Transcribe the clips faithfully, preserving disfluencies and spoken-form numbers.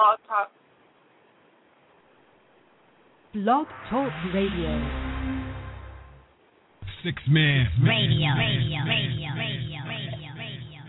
Blog Talk. Blog Talk Radio. Six Man Radio. Radio. Radio. Radio. Radio. Radio.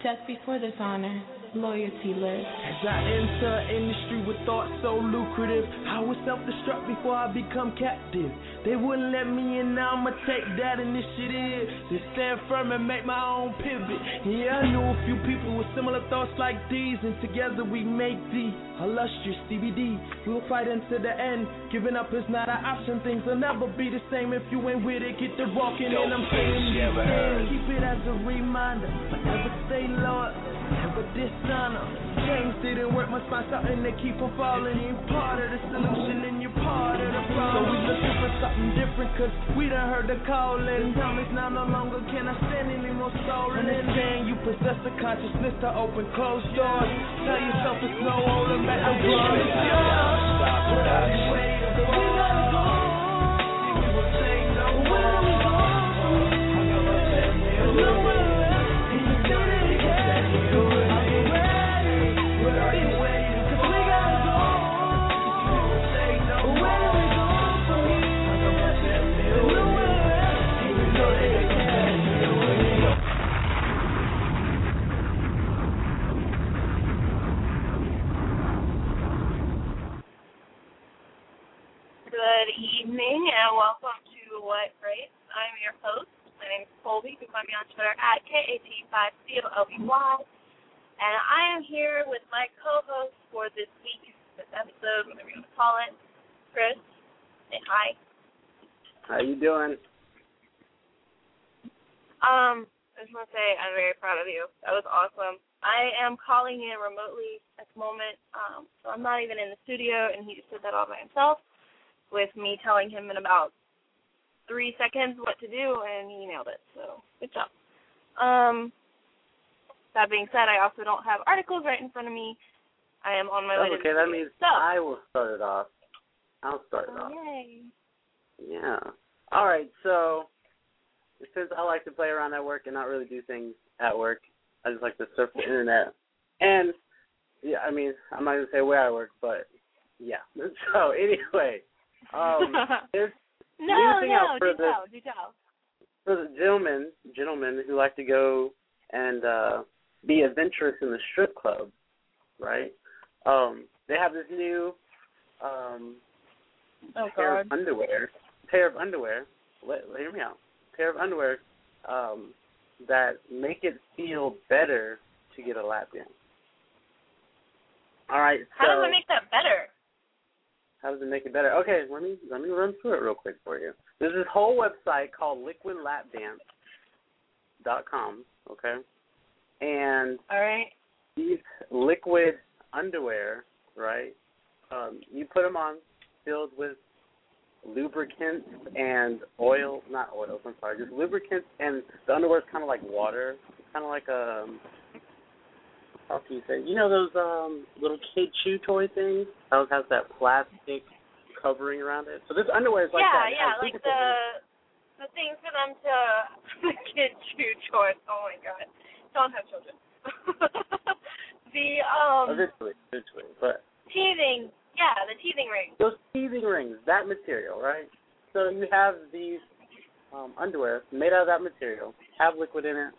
Radio. Just before this honor, loyalty lives. As I enter industry with thoughts so lucrative, I would self-destruct before I become captive. They wouldn't let me in, now I'ma take that initiative to stand firm and make my own pivot. Yeah, I knew a few people with similar thoughts like these, and together we make the illustrious D V D. We'll fight until the end. Giving up is not an option. Things will never be the same if you ain't with it. Get the walking, and I'm saying you can. Keep it as a reminder. Never stay loyal, never dishonor. Games didn't work, my spots out and they keep on falling. You're part of the solution and you're part of the problem. So we looking for something different, cause we done heard the call. And time is now no longer, can I stand anymore stolen? Understand you possess the consciousness to open closed doors. Tell yourself it's no older, man, the world is yours. We gotta go, we will take no way. Good evening and welcome to What Race. I'm your host. My name is Colby. You can find me on Twitter at K A T five C O L B Y. And I am here with my co-host for this week, this episode, whatever you want to call it, Chris. Say hi. How you doing? Um, I just want to say I'm very proud of you. That was awesome. I am calling in remotely at the moment, um, so I'm not even in the studio, and he just did that all by himself, with me telling him in about three seconds what to do, and he nailed it, so good job. Um, that being said, I also don't have articles right in front of me. I am on my oh, way okay, to the okay, that means so. I will start it off. I'll start it oh, off. Yay. Yeah. All right, so since I like to play around at work and not really do things at work, I just like to surf the internet. And, yeah, I mean, I'm not going to say where I work, but, yeah. So, anyway. Um, there's no, no, for do the, tell, do tell. For the gentlemen, gentlemen who like to go and uh, be adventurous in the strip club, right? Um, they have this new um, oh, pair God. of underwear, pair of underwear, let, hear me out, pair of underwear um, that make it feel better to get a lap dance. All right. How so, does it make that better? How does it make it better? Okay, let me let me run through it real quick for you. There's this whole website called liquid lap dance dot com, okay? And all right. These liquid underwear, right, um, you put them on filled with lubricants and oil, not oils, I'm sorry, just lubricants, and the underwear is kind of like water. It's kind of like a, how can you say, you know those um, little kid chew toy things? That has that plastic covering around it. So this underwear is like yeah, that. Yeah, yeah, like the the thing for them to, the kid chew toys. Oh, my God. Don't have children. the, um. Eventually, eventually, but. Teething. Yeah, the teething rings. Those teething rings, that material, right? So you have these um, underwear made out of that material, have liquid in it,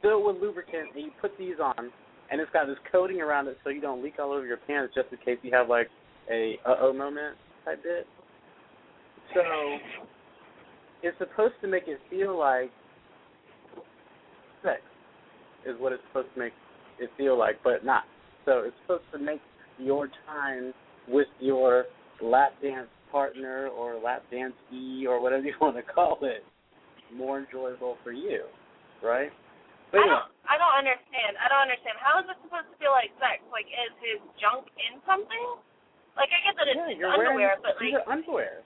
filled with lubricant, and you put these on. And it's got this coating around it so you don't leak all over your pants just in case you have, like, a uh-oh moment type bit. So it's supposed to make it feel like sex is what it's supposed to make it feel like, but not. So it's supposed to make your time with your lap dance partner or lap dance-ee or whatever you want to call it more enjoyable for you, right? I don't, I don't understand. I don't understand. How is it supposed to feel like sex? Like, is his junk in something? Like, I get that it's yeah, you're underwear, wearing, but like... Your underwear.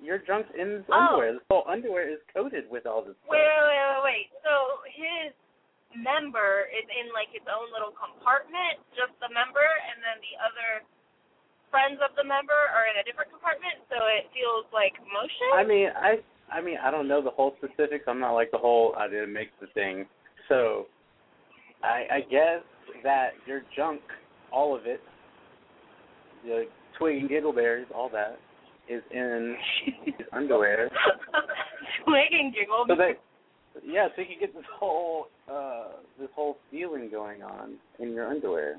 Your junk's in his oh. underwear. This whole underwear is coated with all this stuff. Wait, wait, wait, wait. So his member is in, like, its own little compartment, just the member, and then the other friends of the member are in a different compartment, so it feels like motion? I mean, I, I, mean, I don't know the whole specifics. I'm not like the whole, I didn't make the thing. So I, I guess that your junk all of it, the twig, giggle berries, all that, is in his underwear. Twig and giggle berries. So yeah, so you can get this whole uh, this whole feeling going on in your underwear.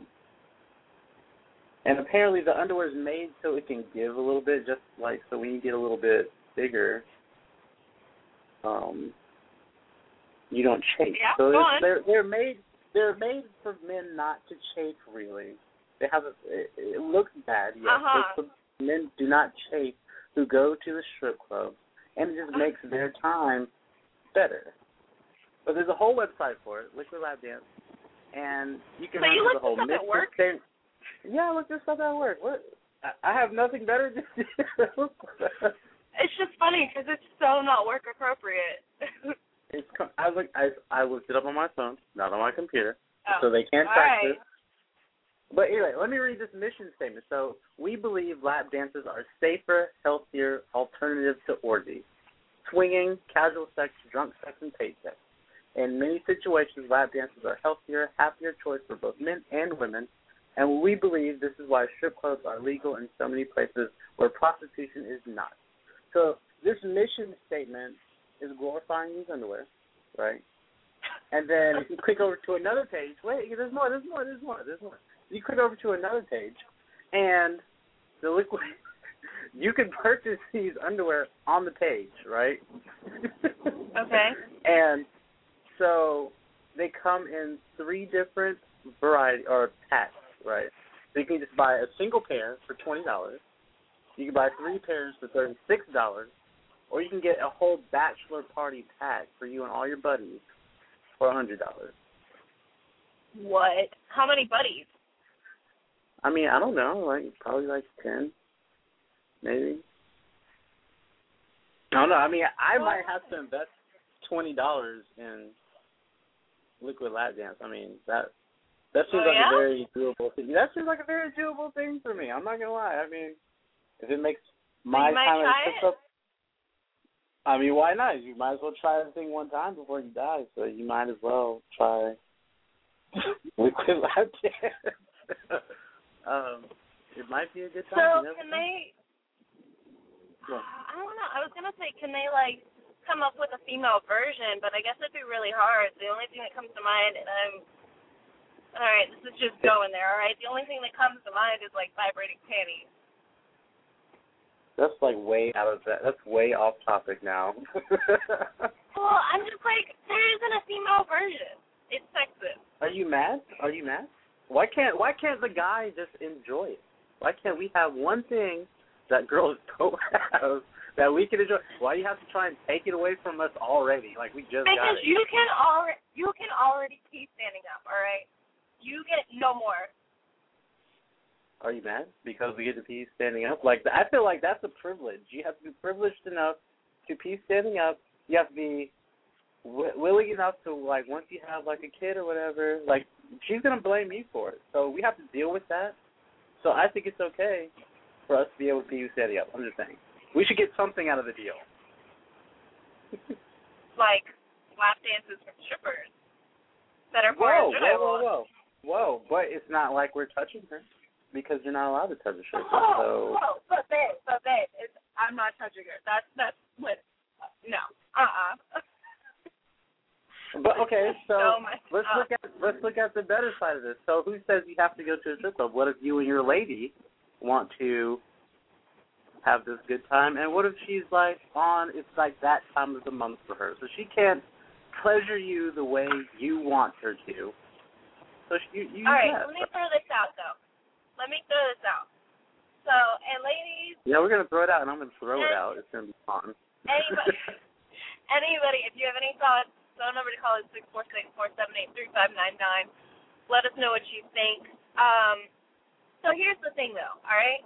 And apparently the underwear is made so it can give a little bit, just like so when you get a little bit bigger, um, you don't chafe. Yeah, so they're they're made they're made for men not to chafe really. They have a, it, it looks bad. Yes, uh-huh. Men do not chafe who go to the strip club, and it just makes their time better. But there's a whole website for it, Liquid Lap Dance, and you can so you look the whole mix. Yeah, look this stuff at work. What? I have nothing better to do. It's just funny because it's so not work appropriate. It's I look I I looked it up on my phone, not on my computer, oh. So they can't track this. Right. But anyway, let me read this mission statement. So we believe lap dances are safer, healthier alternatives to orgies, swinging, casual sex, drunk sex, and paid sex. In many situations, lap dances are healthier, happier choice for both men and women. And we believe this is why strip clubs are legal in so many places where prostitution is not. So this mission statement is glorifying these underwear, right? And then you click over to another page. Wait, there's more, there's more, there's more, there's more. You click over to another page, and the liquid, you can purchase these underwear on the page, right? Okay. And so they come in three different variety or packs. Right. So you can just buy a single pair for twenty dollars. You can buy three pairs for thirty-six dollars. Or you can get a whole bachelor party pack for you and all your buddies for one hundred dollars. What? How many buddies? I mean, I don't know. Like probably like ten, maybe. I don't know. I mean, I might have to invest twenty dollars in Liquid Lap Dance. I mean, that... That seems oh, like yeah? a very doable thing. That seems like a very doable thing for me. I'm not going to lie. I mean, if it makes my time at up, I mean, why not? You might as well try the thing one time before you die, so you might as well try Liquid Lap Dance. um, It might be a good time. So can they, yeah. I don't know. I was going to say, can they, like, come up with a female version, but I guess it would be really hard. The only thing that comes to mind, and I'm, all right, this is just going there, all right? The only thing that comes to mind is, like, vibrating panties. That's, like, way out of that. That's way off topic now. Well, I'm just like, there isn't a female version. It's sexist. Are you mad? Are you mad? Why can't Why can't the guy just enjoy it? Why can't we have one thing that girls don't have that we can enjoy? Why do you have to try and take it away from us already? Like, we just because got it. Because you can already, you can already keep standing up, all right? You get no more. Are you mad? Because we get to pee standing up? Like I feel like that's a privilege. You have to be privileged enough to pee standing up. You have to be w- willing enough to, like, once you have, like, a kid or whatever, like, she's going to blame me for it. So we have to deal with that. So I think it's okay for us to be able to pee standing up. I'm just saying. We should get something out of the deal. Like lap dances from strippers that are more enjoyable. Whoa, whoa, whoa, whoa. Whoa, but it's not like we're touching her because you're not allowed to touch her. Oh, so. Whoa, but babe, but babe, it's, I'm not touching her. That's, that's what, no, uh-uh. But, okay, so no, my, let's, uh, look at, let's look at the better side of this. So who says you have to go to a strip club? What if you and your lady want to have this good time? And what if she's, like, on, it's, like, that time of the month for her? So she can't pleasure you the way you want her to. So you, you all right, have. Let me throw this out, though. Let me throw this out. So, and ladies... Yeah, we're going to throw it out, and I'm going to throw and, it out. It's going to be fun. Anybody, anybody, if you have any thoughts, phone number to call is six four six, four seven eight, three five nine nine. Let us know what you think. Um, so here's the thing, though, all right?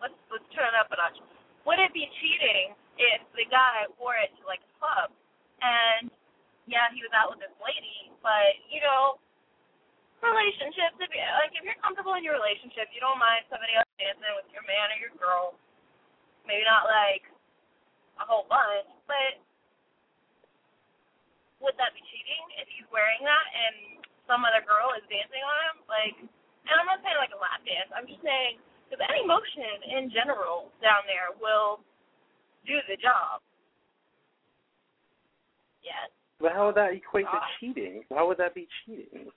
Let's, let's turn it up a notch. Would it be cheating if the guy wore it to, like, a club, and... yeah, he was out with this lady, but, you know, relationships, if, like, if you're comfortable in your relationship, you don't mind somebody else dancing with your man or your girl, maybe not, like, a whole bunch, but would that be cheating if he's wearing that and some other girl is dancing on him. Like, and I'm not saying like a lap dance. I'm just saying because any motion in general down there will do the job. Yes. But how would that equate oh. to cheating? Why would that be cheating?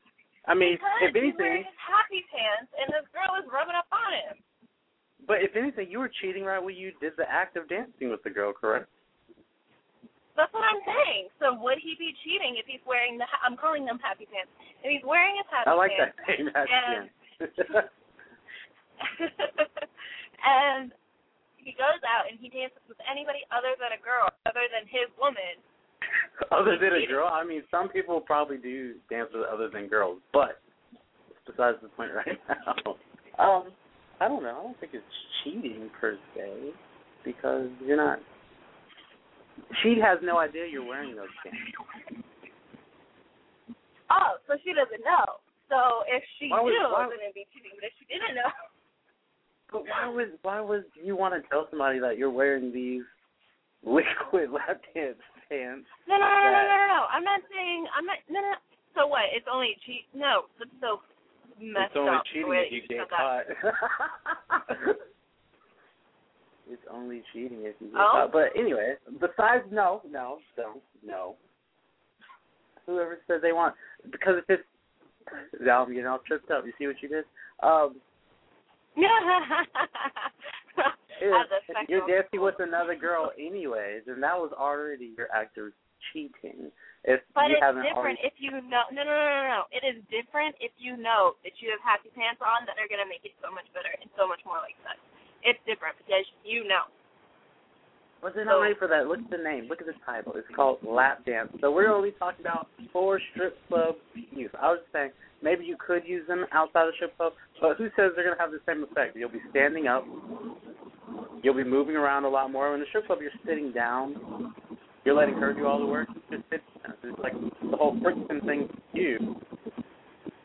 I mean, because if anything, he's wearing his happy pants and this girl is rubbing up on him. But if anything, you were cheating right when you did the act of dancing with the girl, correct? That's what I'm saying. So would he be cheating if he's wearing the? Ha- I'm calling them happy pants. If he's wearing his happy pants, I like pants, that name, happy and, pants. And he goes out and he dances with anybody other than a girl, other than his woman. Other than a girl? I mean, some people probably do dance with other than girls, but besides the point right now. Um, I don't know. I don't think it's cheating per se because you're not. She has no idea you're wearing those pants. Oh, so she doesn't know. So if she why knew, would, it wouldn't be cheating. But if she didn't know, but why would why would you want to tell somebody that you're wearing these liquid lap dance pants? No, no, no, no, no, no. I'm not saying I'm not. No, no. So what? It's only cheat. No, that's so messed it's only up. Cheating if you get caught. It's only cheating if you get oh. caught. But anyway, besides, no, no, no, no. Whoever said they want, because if it's, now I'm getting all tripped up. You see what you did? Um, if, if you're dancing with another girl anyways, and that was already your act of cheating. If but you it's haven't different already... if you know. No, no, no, no, no. It is different if you know that you have happy pants on that are going to make it so much better and so much more like sex. It's different because you know. Well, they're not so, ready for that. Look at the name. Look at the title. It's called Lap Dance. So we're only talking about for strip club use. I was saying maybe you could use them outside of strip club, but who says they're going to have the same effect? You'll be standing up. You'll be moving around a lot more. In the strip club, you're sitting down. You're letting her do all the work. Just sit down. It's like the whole friction thing to you.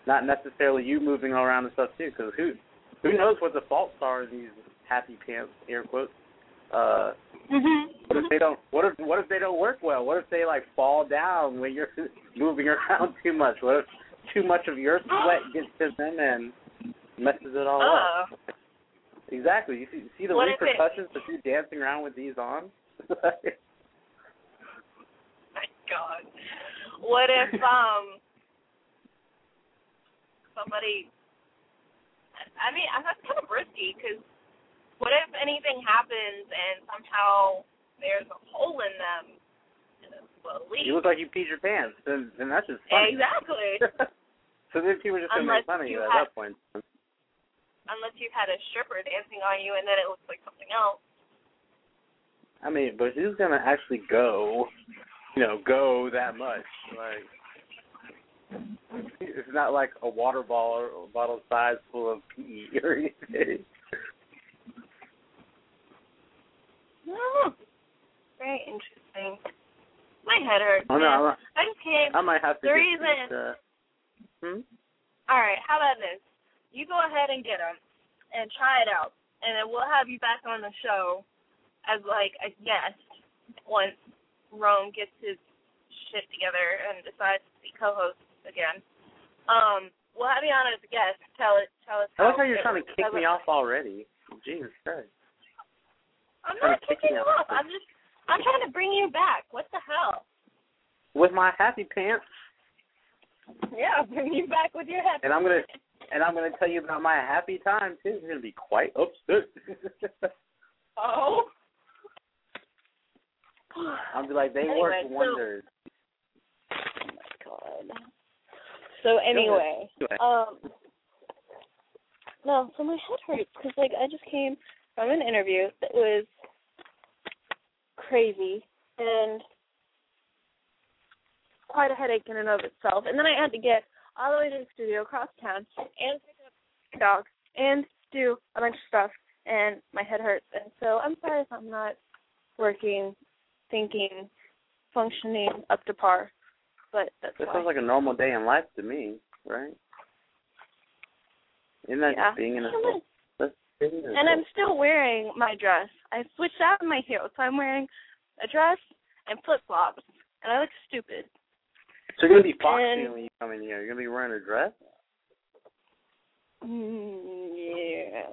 Not necessarily you moving all around and stuff, too, because who, who knows what the faults are in these happy pants, air quotes. Uh, mm-hmm. What if they don't? What if what if they don't work well? What if they like fall down when you're moving around too much? What if too much of your sweat gets to them and messes it all Uh-oh. up? Exactly. You see, you see the what repercussions of you dancing around with these on. My God. What if um somebody? I mean, that's kind of risky because. What if anything happens and somehow there's a hole in them? Well, you look like you peed your pants, and, and that's just funny. Exactly. So then people are just going to make fun of you at that point. Unless you've had a stripper dancing on you and then it looks like something else. I mean, but who's going to actually go, you know, go that much? Like, it's not like a water bottle, bottle size full of pee or anything. Oh, very interesting. My head hurts. Oh, no, I, I just came. I might have to. The reason. This, uh, hmm? All right. How about this? You go ahead and get them, and try it out, and then we'll have you back on the show as like a guest once Rome gets his shit together and decides to be co-host again. Um, we'll have you on as a guest. Tell it. Tell us. I like how you're trying to kick me off already. Jesus Christ. I'm not kicking you off. I'm just, I'm trying to bring you back. What the hell? With my happy pants. Yeah, I'll bring you back with your happy pants. And I'm gonna, and I'm gonna tell you about my happy time too. You're gonna be quite upset. Oh. I'll be like, they anyway, work wonders. So, oh my God. So anyway, anyway, um, no. So my head hurts because like I just came. From an interview that was crazy and quite a headache in and of itself. And then I had to get all the way to the studio across town and pick up my dog and do a bunch of stuff, and my head hurts. And so I'm sorry if I'm not working, thinking, functioning up to par, but that's That why. Sounds like a normal day in life to me, right? Isn't that yeah. just being in a... And I'm still wearing my dress. I switched out my heels, so I'm wearing a dress and flip-flops, and I look stupid. So you're going to be boxing and, when you come in here. You're going to be wearing a dress? Yeah.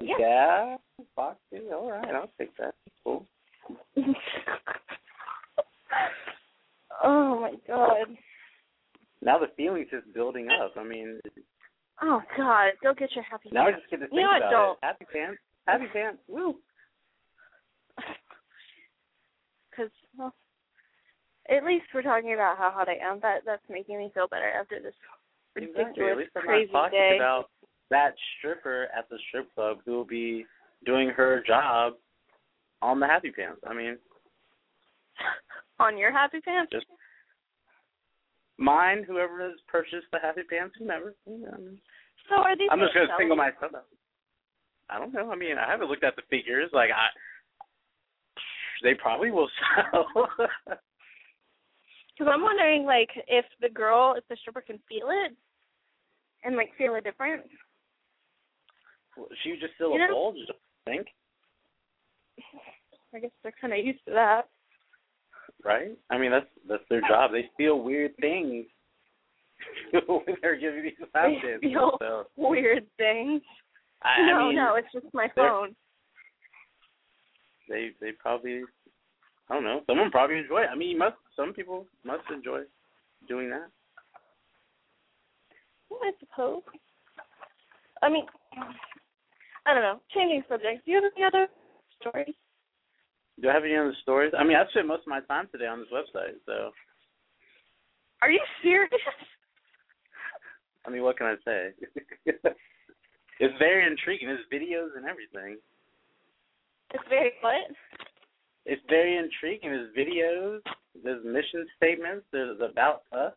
Yeah. yeah. Boxing? All right. I'll take that. Cool. Oh, my God. Now the feeling's just building up. I mean. Oh, God. Go get your happy pants. Now I just get to think you know about don't. it. Happy pants. Happy pants. Woo. Because, well, at least we're talking about how hot I am. That That's making me feel better after this ridiculous, exactly. At least I'm crazy not talking day. About that stripper at the strip club who will be doing her job on the happy pants. I mean. On your happy pants? Just mine, whoever has purchased the happy pants, whomever. So are these I'm just going to single myself out. I don't know. I mean, I haven't looked at the figures. Like, I, they probably will sell. Because I'm wondering, like, if the girl, if the stripper can feel it and, like, feel a difference. Well, she would just feel you a know? bulge, I think. I guess they're kind of used to that. Right? I mean, that's that's their job. They feel weird things when they're giving these lap dances. They feel so. weird things. I, no, I mean, no, it's just my phone. They they probably, I don't know, someone probably enjoy it. I mean, you must some people must enjoy doing that. Well, I suppose. I mean, I don't know. Changing subjects. Do you have any other stories? Do I have any other stories? I mean, I spent most of my time today on this website, so. Are you serious? I mean, what can I say? It's very intriguing. There's videos and everything. It's very what? It's very intriguing. There's videos. There's mission statements. There's about us,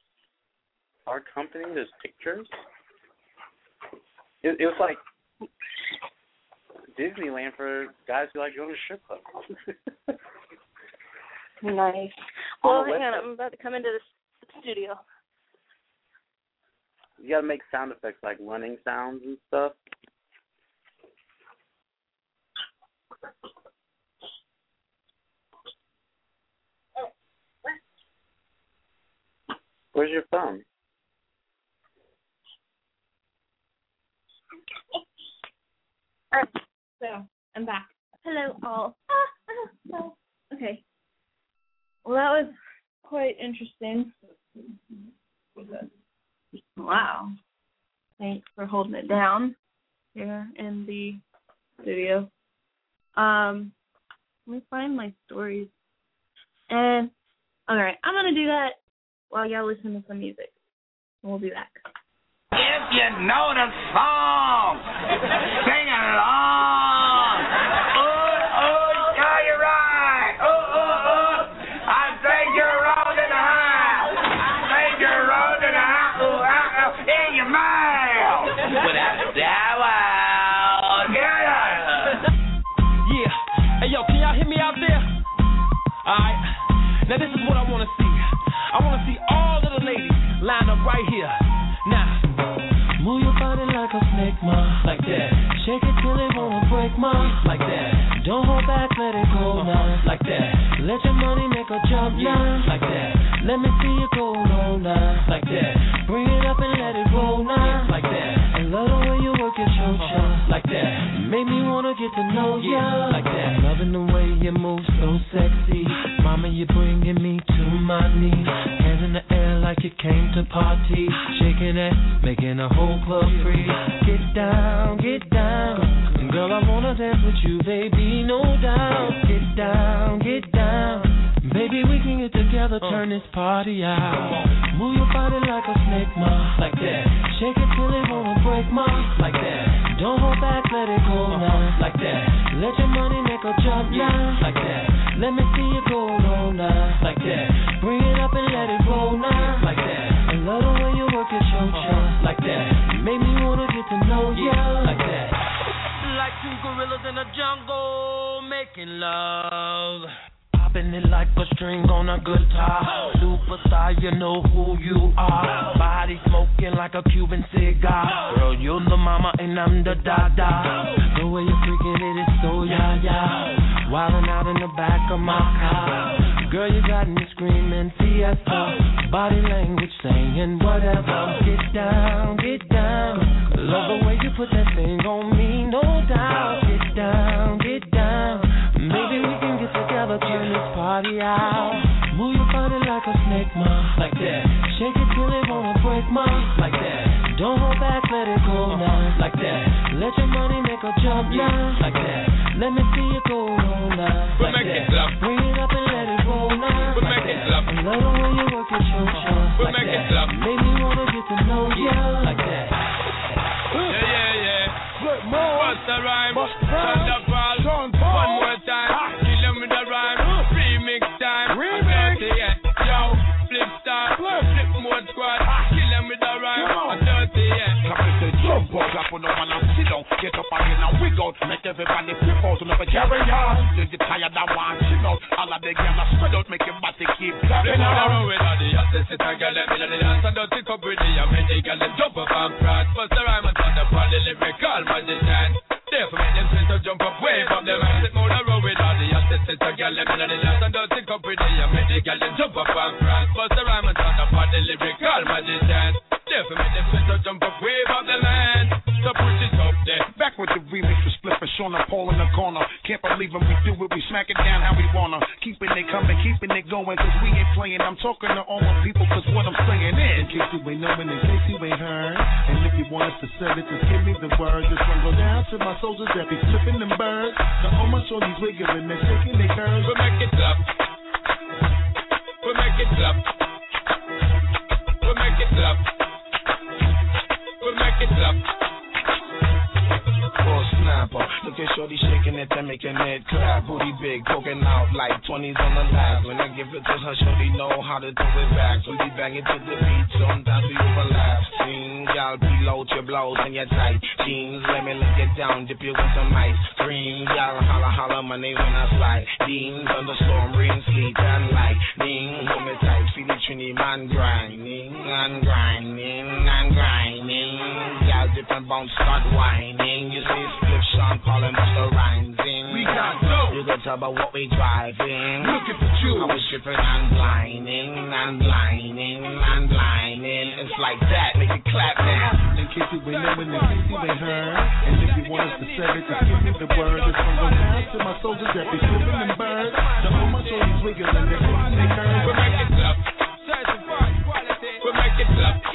our company. There's pictures. It, it was like Disneyland for guys who like going to strip club. Nice. Well, hang on. I'm about to come into the studio. You got to make sound effects like running sounds and stuff. Where's your phone? Uh, so, I'm back. Hello, all. Ah, ah, oh. Okay. Well, that was quite interesting. Wow. Thanks for holding it down here in the studio. Um, let me find my stories. And, all right, I'm going to do that while y'all listen to some music. We'll be back. If you know the song, sing along. Oh, oh, yeah, you're right. Oh, oh, oh. I think you're rolling high. I think you're rolling high. Oh, oh, oh. In your mouth. Without that wild. Yeah. Yeah. Hey, yo, can y'all hear me out there? All right. Now, this is what I want to see. I want to see all of the ladies line up right here. Now, move your body like a snake, ma. Like that. Shake it till it won't break, ma. Like that. Don't hold back, let it go, ma. Like that. Let your money make a jump, yeah. Now. Like that. Let me see you go, no, now. Like that. Bring it up and let it roll, now. Like that. I love the way you work at your job. Like that. Make me wanna get to know ya. Yeah. Like that. Loving the way you move, so sexy. Mama, you're bringing me to my knees. Hands in the air like you came to party. Shaking making a whole club free. Get down, get down. Girl, I wanna dance with you, baby, no doubt. Get down, get down. Baby, we can get together, turn this party out. Move your body like a snake, ma. Like that. Shake it till it wanna break, ma. Like that. Don't hold back, let it go, now. Like that. Let your money make a jump, now. Like that. Let me see you go, no, now. Like that. Bring it up and let it roll, now. Like that. I love the way you work at your job. Like that. Make me wanna get to know you. Yeah. Like that. Like two gorillas in a jungle making love. Popping it like a string on a guitar. Superstar, you know who you are. Body smoking like a Cuban cigar. Girl, you're the mama and I'm the dada. The way you're freaking it is so ya-ya. Wildin' out in the back of my car. Girl, you got me screaming Fiesta. body language saying whatever. Get down, get down. Love the way you put that thing on me, no doubt. Get down, get down. Maybe we can get together, turn this party out. Move your body like a snake, ma, like that. Shake it till it wanna break, ma, like that. Don't hold back, let it go now, like that. Let your money make a jump now, like that. Let me see you go on now, like that. Bring it up and let it roll now, like that. I love the way you work at your job, like that. Make me wanna get to know you, like that. Yeah, yeah, yeah. What's the rhyme? Thunderball. One more time. Kill him with the rhyme. Remix time. Remix. Yo, flip star. Flip mode squad. Kill him with the rhyme. I'm dirty, yeah. Jump up, clap on the one and sit down. Get up again and wiggle. Make everybody flip out. So never carry on. You're the tired and want chill out. All of the girls are spread out. Make your body keep clapping on. With all the asses, sit and girl, let me let it dance. And don't sit up with the young men. They girl, let jump up and prance. What's the rhyme? The lyrical magic dance. Therefore make them twist up, jump up, wave up them hands. Sit more the road with all the assets. Sit a gal, let me know the last. And don't think up with the young men. They gal, them jump up and prance. Bust the rhyme and turn up on the lyrical magic dance. Therefore make them twist up, jump up, wave up them hands. So push it up there. Back with the remix for Split for Sean and Paul in the corner. Can't believe when we do it, we smack it down how we wanna. Keeping it coming, keeping it going, cause we ain't playing. I'm talking to all my people, cause what I'm saying is, in case you ain't knowing, in case you ain't heard. And if you want us to serve it, just give me the word. This one go down to my soldiers that be flipping them birds. The almost all these wiggling and shaking their curves. We'll make it clap. We'll make it clap. We'll make it clap. We'll make it clap. Full snapper, look at shorty shaking it and making it clap. Booty big, poking out like twenties on the lap. When I give it to her, shorty know how to do it back. So we bang it to the beat, sometimes we overlap. Sing, y'all reload your blows and your tight jeans. Let me let it down, dip you with some ice cream. Y'all holla holla money when I slide. Deans on the storm, rain, sleet and light. Ding, hold me tight, feel the trini man grinding and grinding and grinding. Y'all dip and bounce, start whining. You see Split Sean Paul and Buster Rhymes in. We got dope. You can tell by what we driving. Look at the truth. I was tripping and blinding and blinding and blinding. It's like that, make it clap now. In case you ain't knowing, in case you ain't heard. And if you want us to serve it, just give me the word. It's from the house to my soldiers that be flipping them birds. The whole my soldiers wiggle and they're flipping their curves. We'll make it up. We'll make it up. We'll make it up. And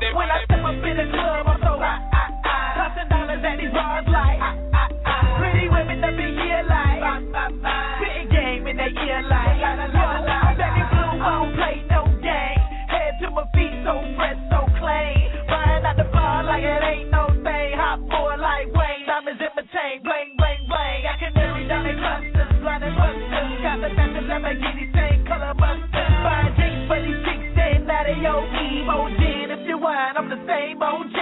money. When I step up in the club, I'm so hot. Tossing dollars at these bars like pretty women that be here like spitting game in their ear like I'm back in blue, I don't play no game. Head to my feet, so fresh, so clean. Riding out the bar like it ain't no thing. Hot boy like Wayne, diamonds in my chain, bling, bling, bling. I can never down they clusters, blinding busters. Got the matches that make anything color busters. Buy drinks for these chicks, they not a yo Evo gin. If you whine, I'm the same O G.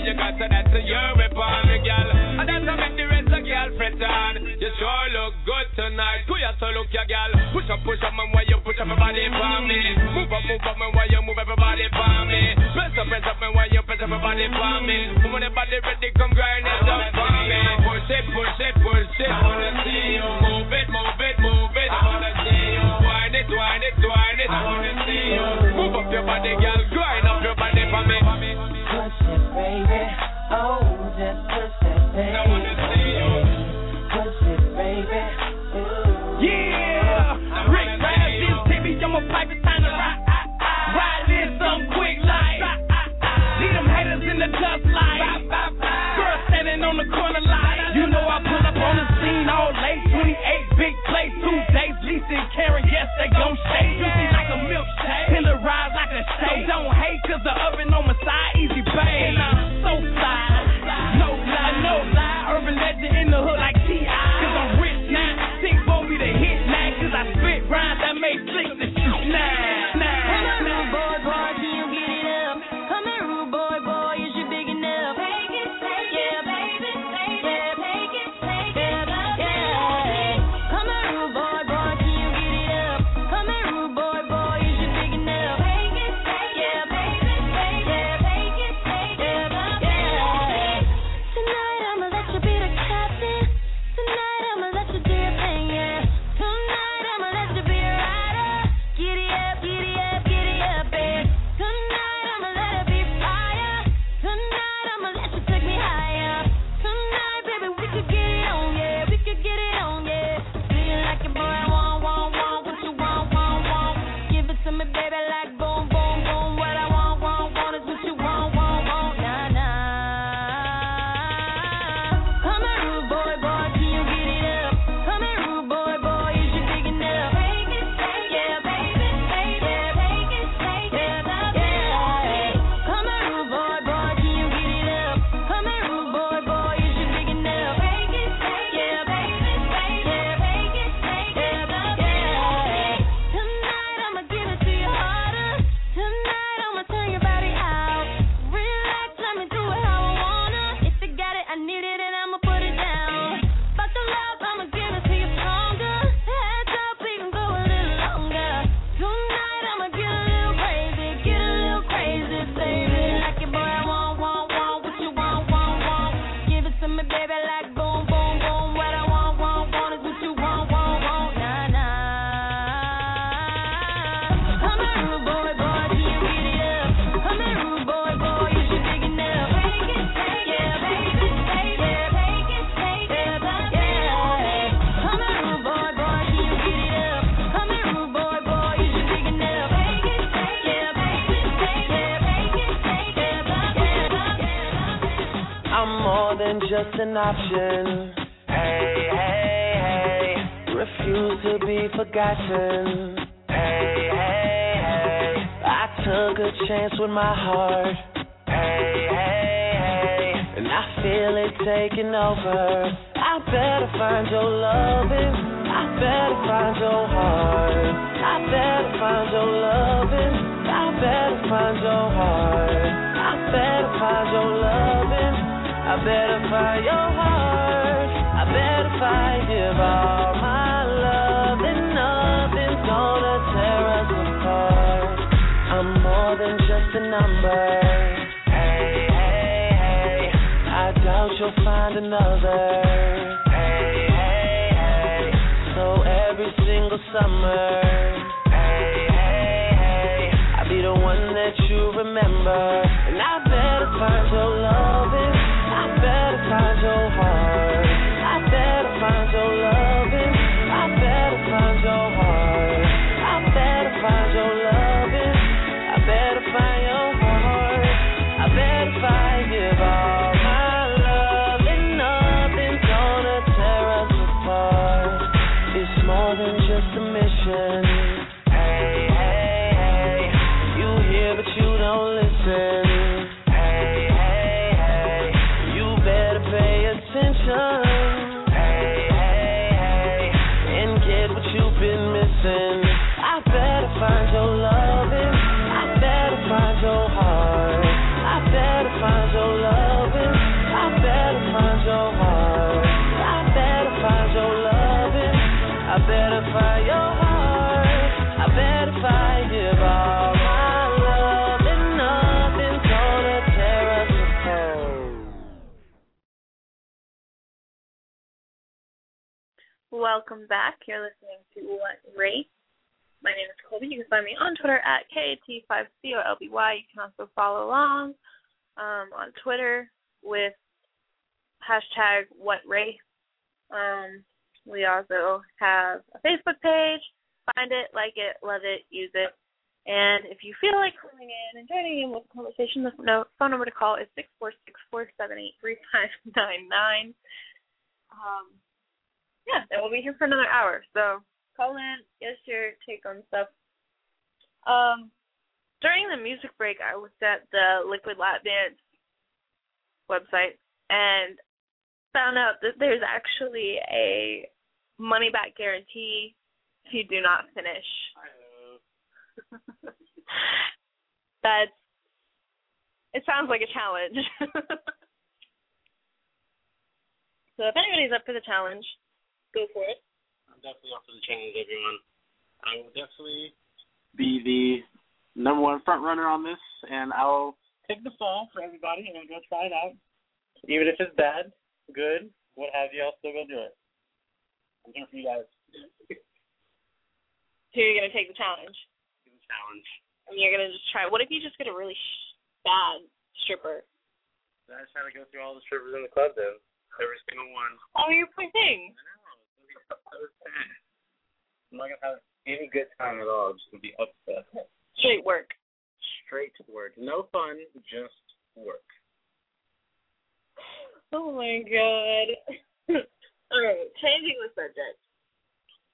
So that's a Europe on me, girl. And that's a make the rest of girl fret on. You sure look good tonight. Who you so look, your girl? Push up, push up, man, why you push up my body for me? Move up, move up, man, why you move everybody for me? Press up, press up, man, why you press up everybody for me? Who want everybody ready, come grind it up for me? Push it, push it, push it. I wanna see you move it, move it, move it. I wanna see you wind it, wind it, wind it. I wanna see you move up your body, girl. Grind up your body for me. Push it, baby. Oh, just push it, baby. I wanna see you. Push it, baby. Ooh. Yeah, I Rick, grab this tippy, I'm a pipe, it's time to ride. Ride this some quick light. See them haters in the tough light. Girl standing on the corner light. You know I pull up on the scene all late. twenty-eight big plays, two days, leasing and carrying. Yes, they gon' shake. Juicy like a milkshake, pillarized like a shake. So don't hate, cause the oven on my side, easy bake. Just an option. Hey, hey, hey. Refuse to be forgotten. Hey, hey, hey. I took a chance with my heart. Hey, hey, hey. And I feel it taking over. I better find your loving. I better find your heart. I better find your loving. I better find your heart. I better find your loving. I better find your heart. I better find give all my love, and nothing's gonna tear us apart. I'm more than just a number. Hey, hey, hey. I doubt you'll find another. Hey, hey, hey. So every single summer, hey, hey, hey. I'll be the one that you remember, and I better find your loving. I better find your heart. I better find your loving. I better find your heart. I better find your love. Welcome back. You're listening to What Race. My name is Colby. You can find me on Twitter at K A T five C O L B Y. You can also follow along um, on Twitter with hashtag What Race. Um, we also have a Facebook page. Find it, like it, love it, use it. And if you feel like calling in and joining in with the conversation, the phone number to call is six four six, four seven eight, three five nine nine. Um, yeah, and we'll be here for another hour. So call in, get your take on stuff. Um, during the music break, I looked at the Liquid Lap Dance website and found out that there's actually a money-back guarantee if you do not finish. That's, it sounds like a challenge. So if anybody's up for the challenge, go for it. I'm definitely up for the challenge, everyone. I will definitely be the number one front runner on this, and I'll take the fall for everybody, and I'll go try it out. Even if it's bad, good, what have you, I'll still go do it. I'm here for you guys. So you're going to take the challenge? Challenge. And you're going to just try. What if you just get a really sh- bad stripper? I just had to go through all the strippers in the club, then. Every single one. Oh, you're poor thing. I know. It's going to be so sad. I'm not going to have any good time at all. I'm just going to be upset. Straight work. Straight work. No fun, just work. Oh, my God. All right, changing the subject.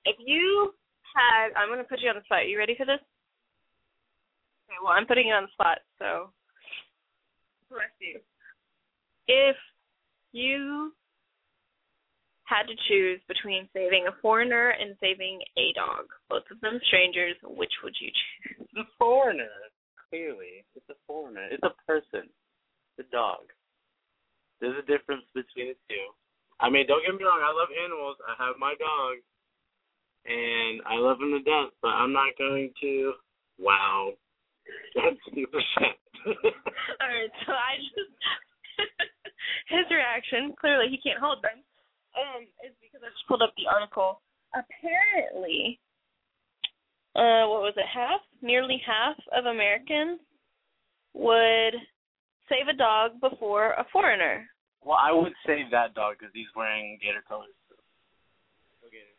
If you had, I'm going to put you on the spot. You ready for this? Okay, well, I'm putting you on the spot, so bless you. If you had to choose between saving a foreigner and saving a dog, both of them strangers, which would you choose? The foreigner, clearly. It's a foreigner. It's a person. It's a dog. There's a difference between the two. I mean, don't get me wrong. I love animals. I have my dog, and I love him to death, but I'm not going to, wow. That's two percent. All right, so I just, his reaction, clearly he can't hold them, um, is because I just pulled up the article. Apparently, uh, what was it, half, nearly half of Americans would save a dog before a foreigner. Well, I would save that dog because he's wearing gator colors. Okay.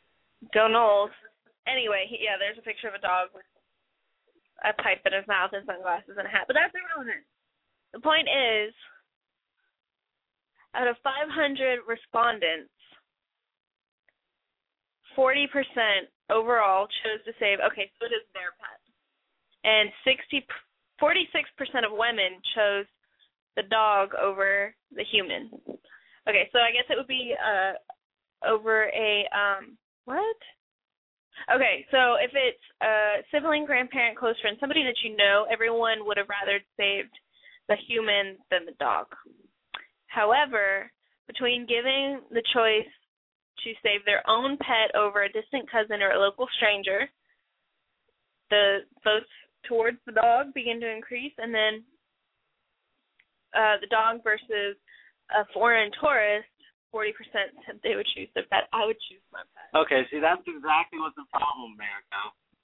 Go Knowles. Anyway, he, yeah, there's a picture of a dog with a pipe in his mouth and sunglasses and a hat, but that's irrelevant. The point is, out of five hundred respondents, forty percent overall chose to save, okay, so it is their pet, and sixty, forty-six percent of women chose the dog over the human. Okay, so I guess it would be uh, over a, um, what? Okay, so if it's a sibling, grandparent, close friend, somebody that you know, everyone would have rather saved the human than the dog. However, between giving the choice to save their own pet over a distant cousin or a local stranger, the votes towards the dog begin to increase, and then uh, the dog versus a foreign tourist, forty percent said they would choose their pet. I would choose my pet. Okay, see, that's exactly what's the problem, America.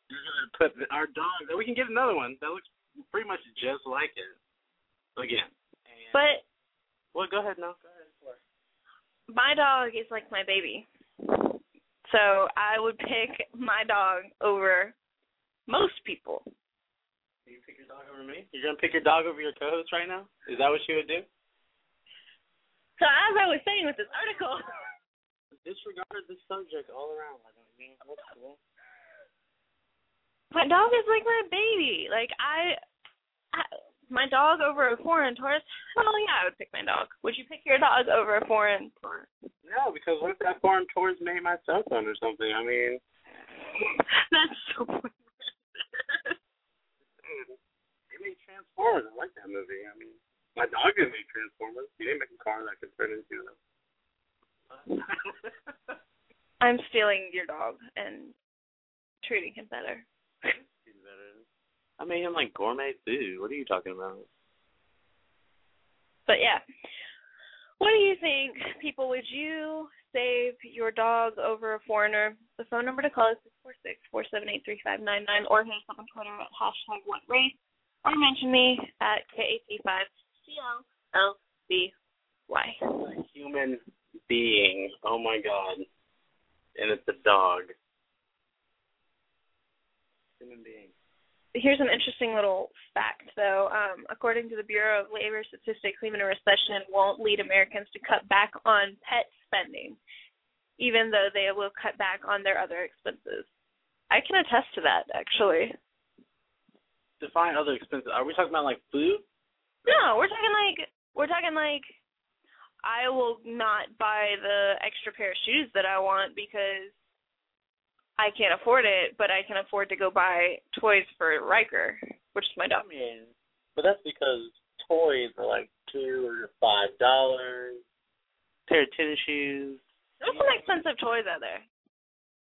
You're going to put our dog, we can get another one that looks pretty much just like it. Again. And but. Well, go ahead now. Go ahead. My dog is like my baby. So I would pick my dog over most people. You pick your dog over me? You're going to pick your dog over your co-host right now? Is that what you would do? So as I was saying with this article, disregard the subject all around. I don't mean what's cool. My dog is like my baby. Like I, I, my dog over a foreign tourist. Hell yeah, I would pick my dog. Would you pick your dog over a foreign tourist? No, because what if that foreign tourist made my cell phone or something? I mean, that's so weird. They made Transformers. I like that movie. I mean. My dog didn't make Transformers. He didn't make a car that I could turn into them. I'm stealing your dog and treating him better. I made him like gourmet food. What are you talking about? But yeah, what do you think, people? Would you save your dog over a foreigner. The phone number to call is six four six, four seven eight, three five nine nine, or hit us up on Twitter at hashtag What Race, or mention me at K A T five C O L B Y. A human being. Oh, my God. And it's a dog. Human being. Here's an interesting little fact, though. Um, according to the Bureau of Labor Statistics, even a recession won't lead Americans to cut back on pet spending, even though they will cut back on their other expenses. I can attest to that, actually. Define other expenses. Are we talking about, like, food? No, we're talking, like, we're talking, like, I will not buy the extra pair of shoes that I want because I can't afford it, but I can afford to go buy toys for Riker, which is my dog. I mean, but that's because toys are like two or five dollars. Pair of tennis shoes. There's some expensive toys out there.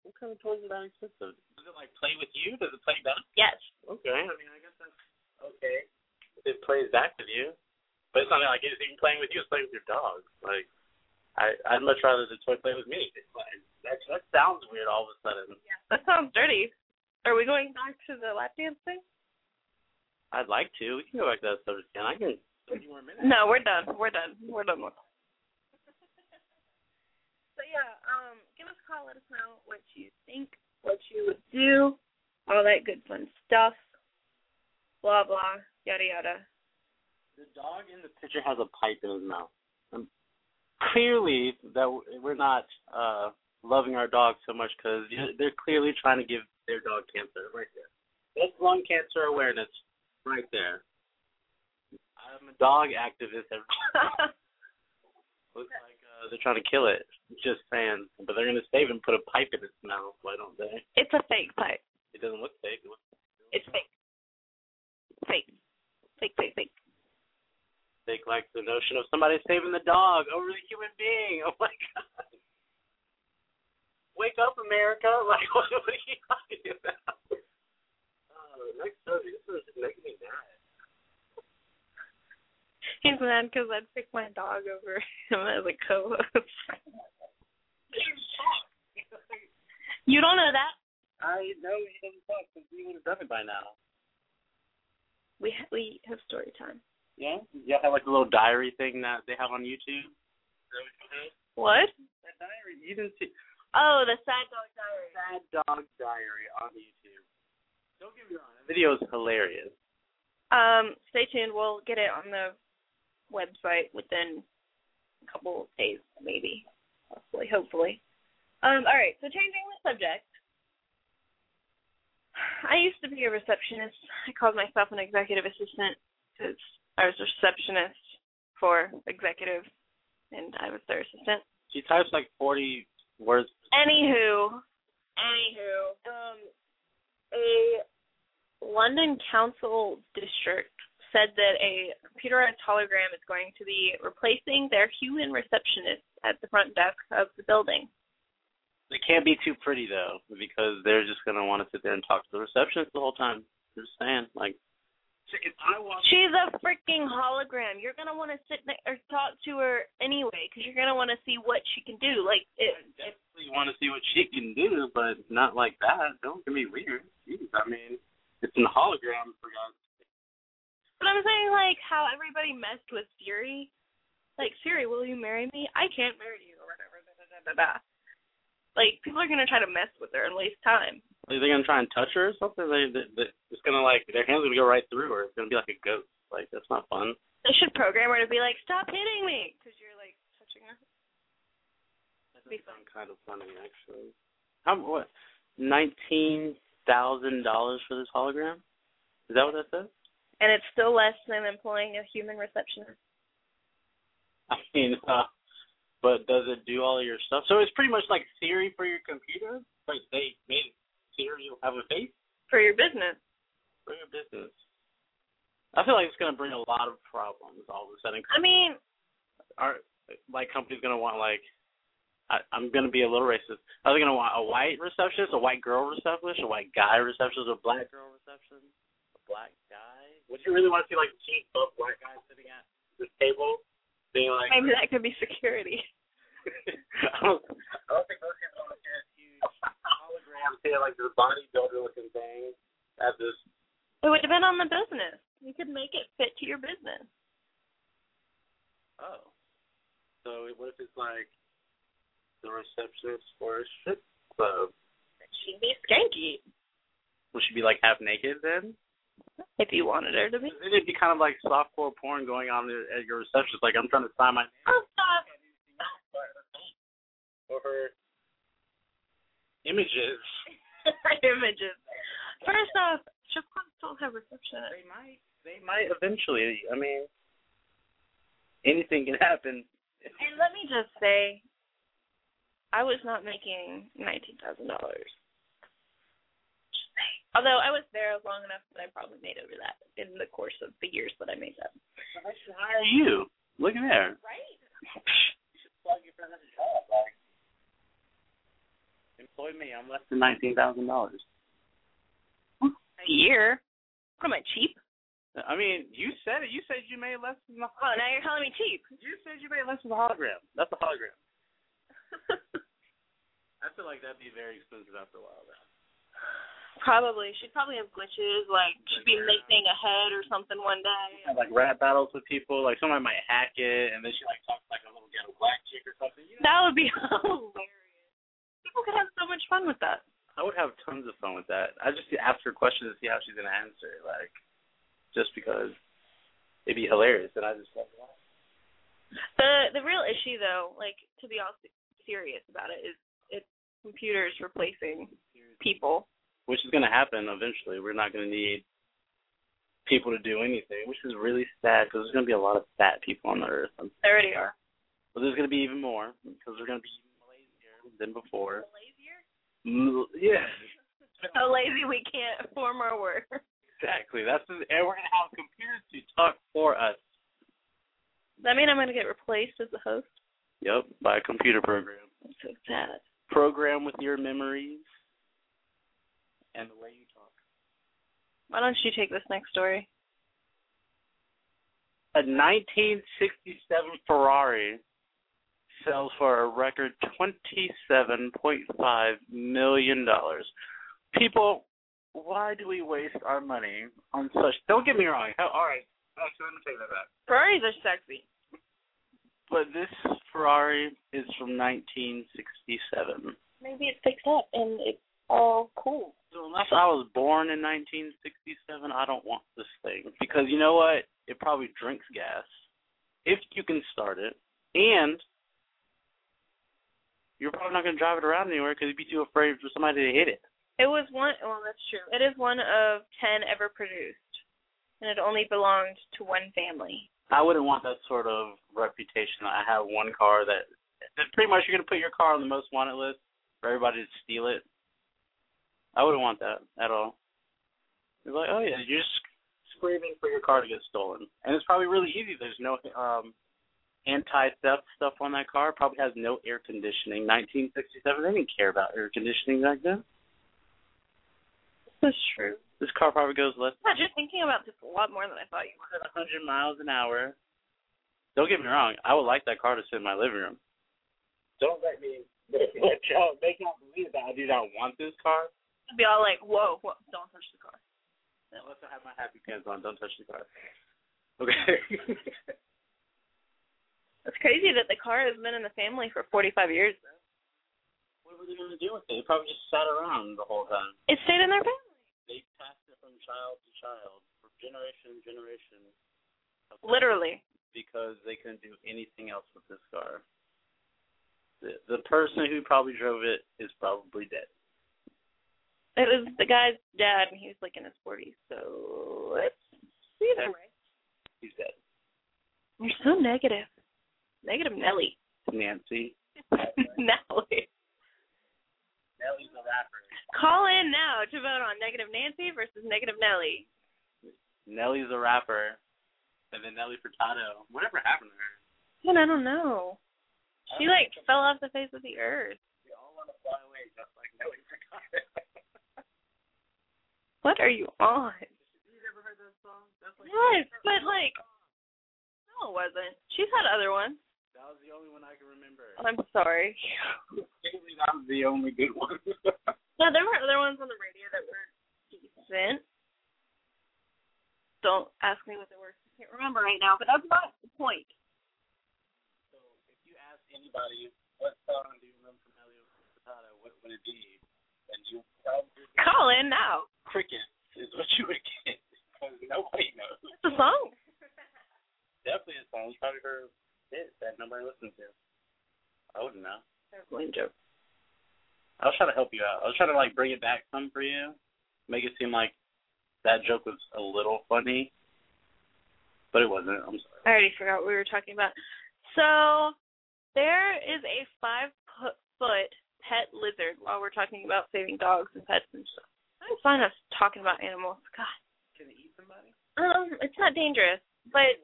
What kind of toys are that expensive? Does it like play with you? Does it play back? Yes. Okay. I mean, I guess that's okay. It plays back with you, but it's not like it's even playing with you. It's playing with your dog. Like, I, I'd much rather the toy play with me. Like, That, that sounds weird all of a sudden. Yeah, that sounds dirty. Are we going back to the lap dance thing? I'd like to. We can go back to that subject again. I can thirty more minutes. No, we're done. We're done. We're done with So, yeah, um, give us a call. Let us know what you think, what you would do, all that good fun stuff, blah, blah, yada, yada. The dog in the picture has a pipe in his mouth. Um, clearly, that we're not... Uh, loving our dog so much because they're clearly trying to give their dog cancer right there. That's lung cancer awareness right there. I'm a dog activist. Looks like uh, they're trying to kill it. Just saying. But they're going to save it and put a pipe in its mouth. Why don't they? It's a fake pipe. It doesn't look fake. It looks fake. It's fake. Fake. Fake, fake, fake. Fake like the notion of somebody saving the dog over the human being. Oh, my God. Wake up, America! Like, what are you talking about? Oh, next subject. This is making me mad. He's mad because I'd pick my dog over him as a co-host. You don't know that? I know he doesn't talk because we would have done it by now. We ha- we have story time. Yeah, you have like a little diary thing that they have on YouTube. What? That diary you didn't see. Oh, the Sad Dog Diary. Sad Dog Diary on YouTube. Don't get me wrong. That video is hilarious. Um, stay tuned. We'll get it on the website within a couple of days, maybe. Hopefully. Hopefully. Um, all right, so changing the subject. I used to be a receptionist. I called myself an executive assistant because I was a receptionist for executive, and I was their assistant. She types like forty... Words. Anywho, anywho, um, a London council district said that a computerized hologram is going to be replacing their human receptionist at the front desk of the building. They can't be too pretty, though, because they're just going to want to sit there and talk to the receptionist the whole time. I'm just saying, like, if I walk- she's a freaking hologram. You're going to want to sit ne- or talk to her anyway because you're going to want to see what she can do. Like, it, I definitely it, want to see what she can do, but not like that. Don't get me weird. Jeez, I mean, it's an hologram, for God's sake. But I'm saying, like, how everybody messed with Siri. Like, Siri, will you marry me? I can't marry you or whatever. Da, da, da, da, da. Like, people are going to try to mess with her and waste time. Are they going to try and touch her or something? They, they, they, it's going to, like, their hands are going to go right through her. It's going to be like a ghost. Like, that's not fun. They should program her to be like, stop hitting me, because you're, like, touching her. That does sound kind of funny, actually. How what? nineteen thousand dollars for this hologram? Is that what that says? And it's still less than employing a human receptionist. I mean, uh, but does it do all your stuff? So it's pretty much like Siri for your computer? Like, they made Siri have a face? For your business. For your business. I feel like it's going to bring a lot of problems all of a sudden. I mean... Are, like, companies going to want, like... I, I'm going to be a little racist. Are they going to want a white receptionist, a white girl receptionist, a white guy receptionist, a black girl receptionist, a black guy? Would you really want to see, like, cheap, buff, black guy sitting at this table? Being like... Maybe that could be security. I don't, I don't think most people don't hear a huge hologram to like this bodybuilder looking thing at this. It would depend on the business. You could make it fit to your business. Oh. So what if it's like the receptionist for a strip club? She'd be skanky. Would she be like half naked then? If you wanted her to be. It'd be kind of like softcore porn going on at your reception. Like, I'm trying to sign my name. Oh, stop. Or her images. Images. First off, strip clubs don't have receptionists. They might. They might eventually. I mean, anything can happen. And let me just say, I was not making nineteen thousand dollars. Although I was there long enough that I probably made over that in the course of the years that I made that. Well, I should hire you. Look at there. Right? Plug your friend at a job. Like, employ me. I'm less than nineteen thousand dollars. A year? What am I, cheap? I mean, you said it. You said you made less than the hologram. Oh, now you're calling me cheap. You said you made less than the hologram. That's a hologram. I feel like that'd be very expensive after a while, though. Probably. She'd probably have glitches, like she'd be making a head or something one day. Yeah, like rap battles with people, like somebody might hack it, and then she like talks like a little ghetto black chick or something. You know? That would be hilarious. People could have so much fun with that. I would have tons of fun with that. I just ask her questions to see how she's gonna answer, like just because it'd be hilarious, and I just love it. The the real issue though, like to be all serious about it, is it's computers replacing people. Which is going to happen eventually. We're not going to need people to do anything, which is really sad because there's going to be a lot of fat people on the earth. There already are. But there's going to be even more because they're going to be even lazier than before. Lazier? Mm, yeah. So lazy we can't form our words. Exactly. That's just, and we're going to have computers to talk for us. Does that mean I'm going to get replaced as a host? Yep, by a computer program. That's so sad. Program with your memories. And the way you talk. Why don't you take this next story? A nineteen sixty-seven Ferrari sells for a record twenty-seven point five million dollars. People, why do we waste our money on such... Don't get me wrong. All right. Actually, let me take that back. Ferraris are sexy. But this Ferrari is from nineteen sixty-seven. Maybe it's fixed up and it's all cool. So unless I was born in nineteen sixty-seven, I don't want this thing. Because you know what? It probably drinks gas, if you can start it. And you're probably not going to drive it around anywhere because you'd be too afraid for somebody to hit it. It was one, well, that's true. It is one of ten ever produced. And it only belonged to one family. I wouldn't want that sort of reputation. I have one car that, that pretty much you're going to put your car on the most wanted list for everybody to steal it. I wouldn't want that at all. It's like, oh, yeah, you're just screaming for your car to get stolen. And it's probably really easy. There's no um, anti-theft stuff on that car. It probably has no air conditioning. nineteen sixty-seven, they didn't care about air conditioning back then. That's true. This car probably goes less. I'm just thinking about this a lot more than I thought you would. one hundred miles an hour. Don't get me wrong. I would like that car to sit in my living room. Don't let me let y'all make y'all believe that I do not want this car. Be all like, whoa, whoa, don't touch the car. Unless I have my happy pants on, don't touch the car. Okay. It's crazy that the car has been in the family for forty-five years, though. What were they going to do with it? They probably just sat around the whole time. It stayed in their family. They passed it from child to child, from generation to generation. Literally. Because they couldn't do anything else with this car. The, the person who probably drove it is probably dead. It was the guy's dad, and he was, like, in his forties, so let's see that way. He's dead. You're so negative. Negative Nelly. Nancy. Nelly. Nelly's a rapper. Call in now to vote on Negative Nancy versus Negative Nelly. Nelly's a rapper, and then Nelly Furtado. Whatever happened to her? Man, I don't know. She, like, fell off the face of the earth. We all want to fly away just like Nelly Furtado. What are you on? You never heard that song? That's like yes, but like, no, it wasn't. She's had other ones. That was the only one I can remember. I'm sorry. I'm the only good one. No, there were other ones on the radio that were decent. Don't ask me what they were. I can't remember right now, but that's not the point. So if you ask anybody, what song do you remember from Elio Furtado, what would it be? And you probably call in now. Crickets is what you would get because nobody knows. It's a song. Definitely a song. You probably heard this that nobody listens to. I wouldn't know. Lame joke. I was trying to help you out. I was trying to like bring it back some for you, make it seem like that joke was a little funny, but it wasn't. I'm sorry. I already forgot what we were talking about. So there is a five-foot pet lizard while we're talking about saving dogs and pets and stuff. I don't find us talking about animals. God. Can it eat somebody? Um, it's not dangerous, but.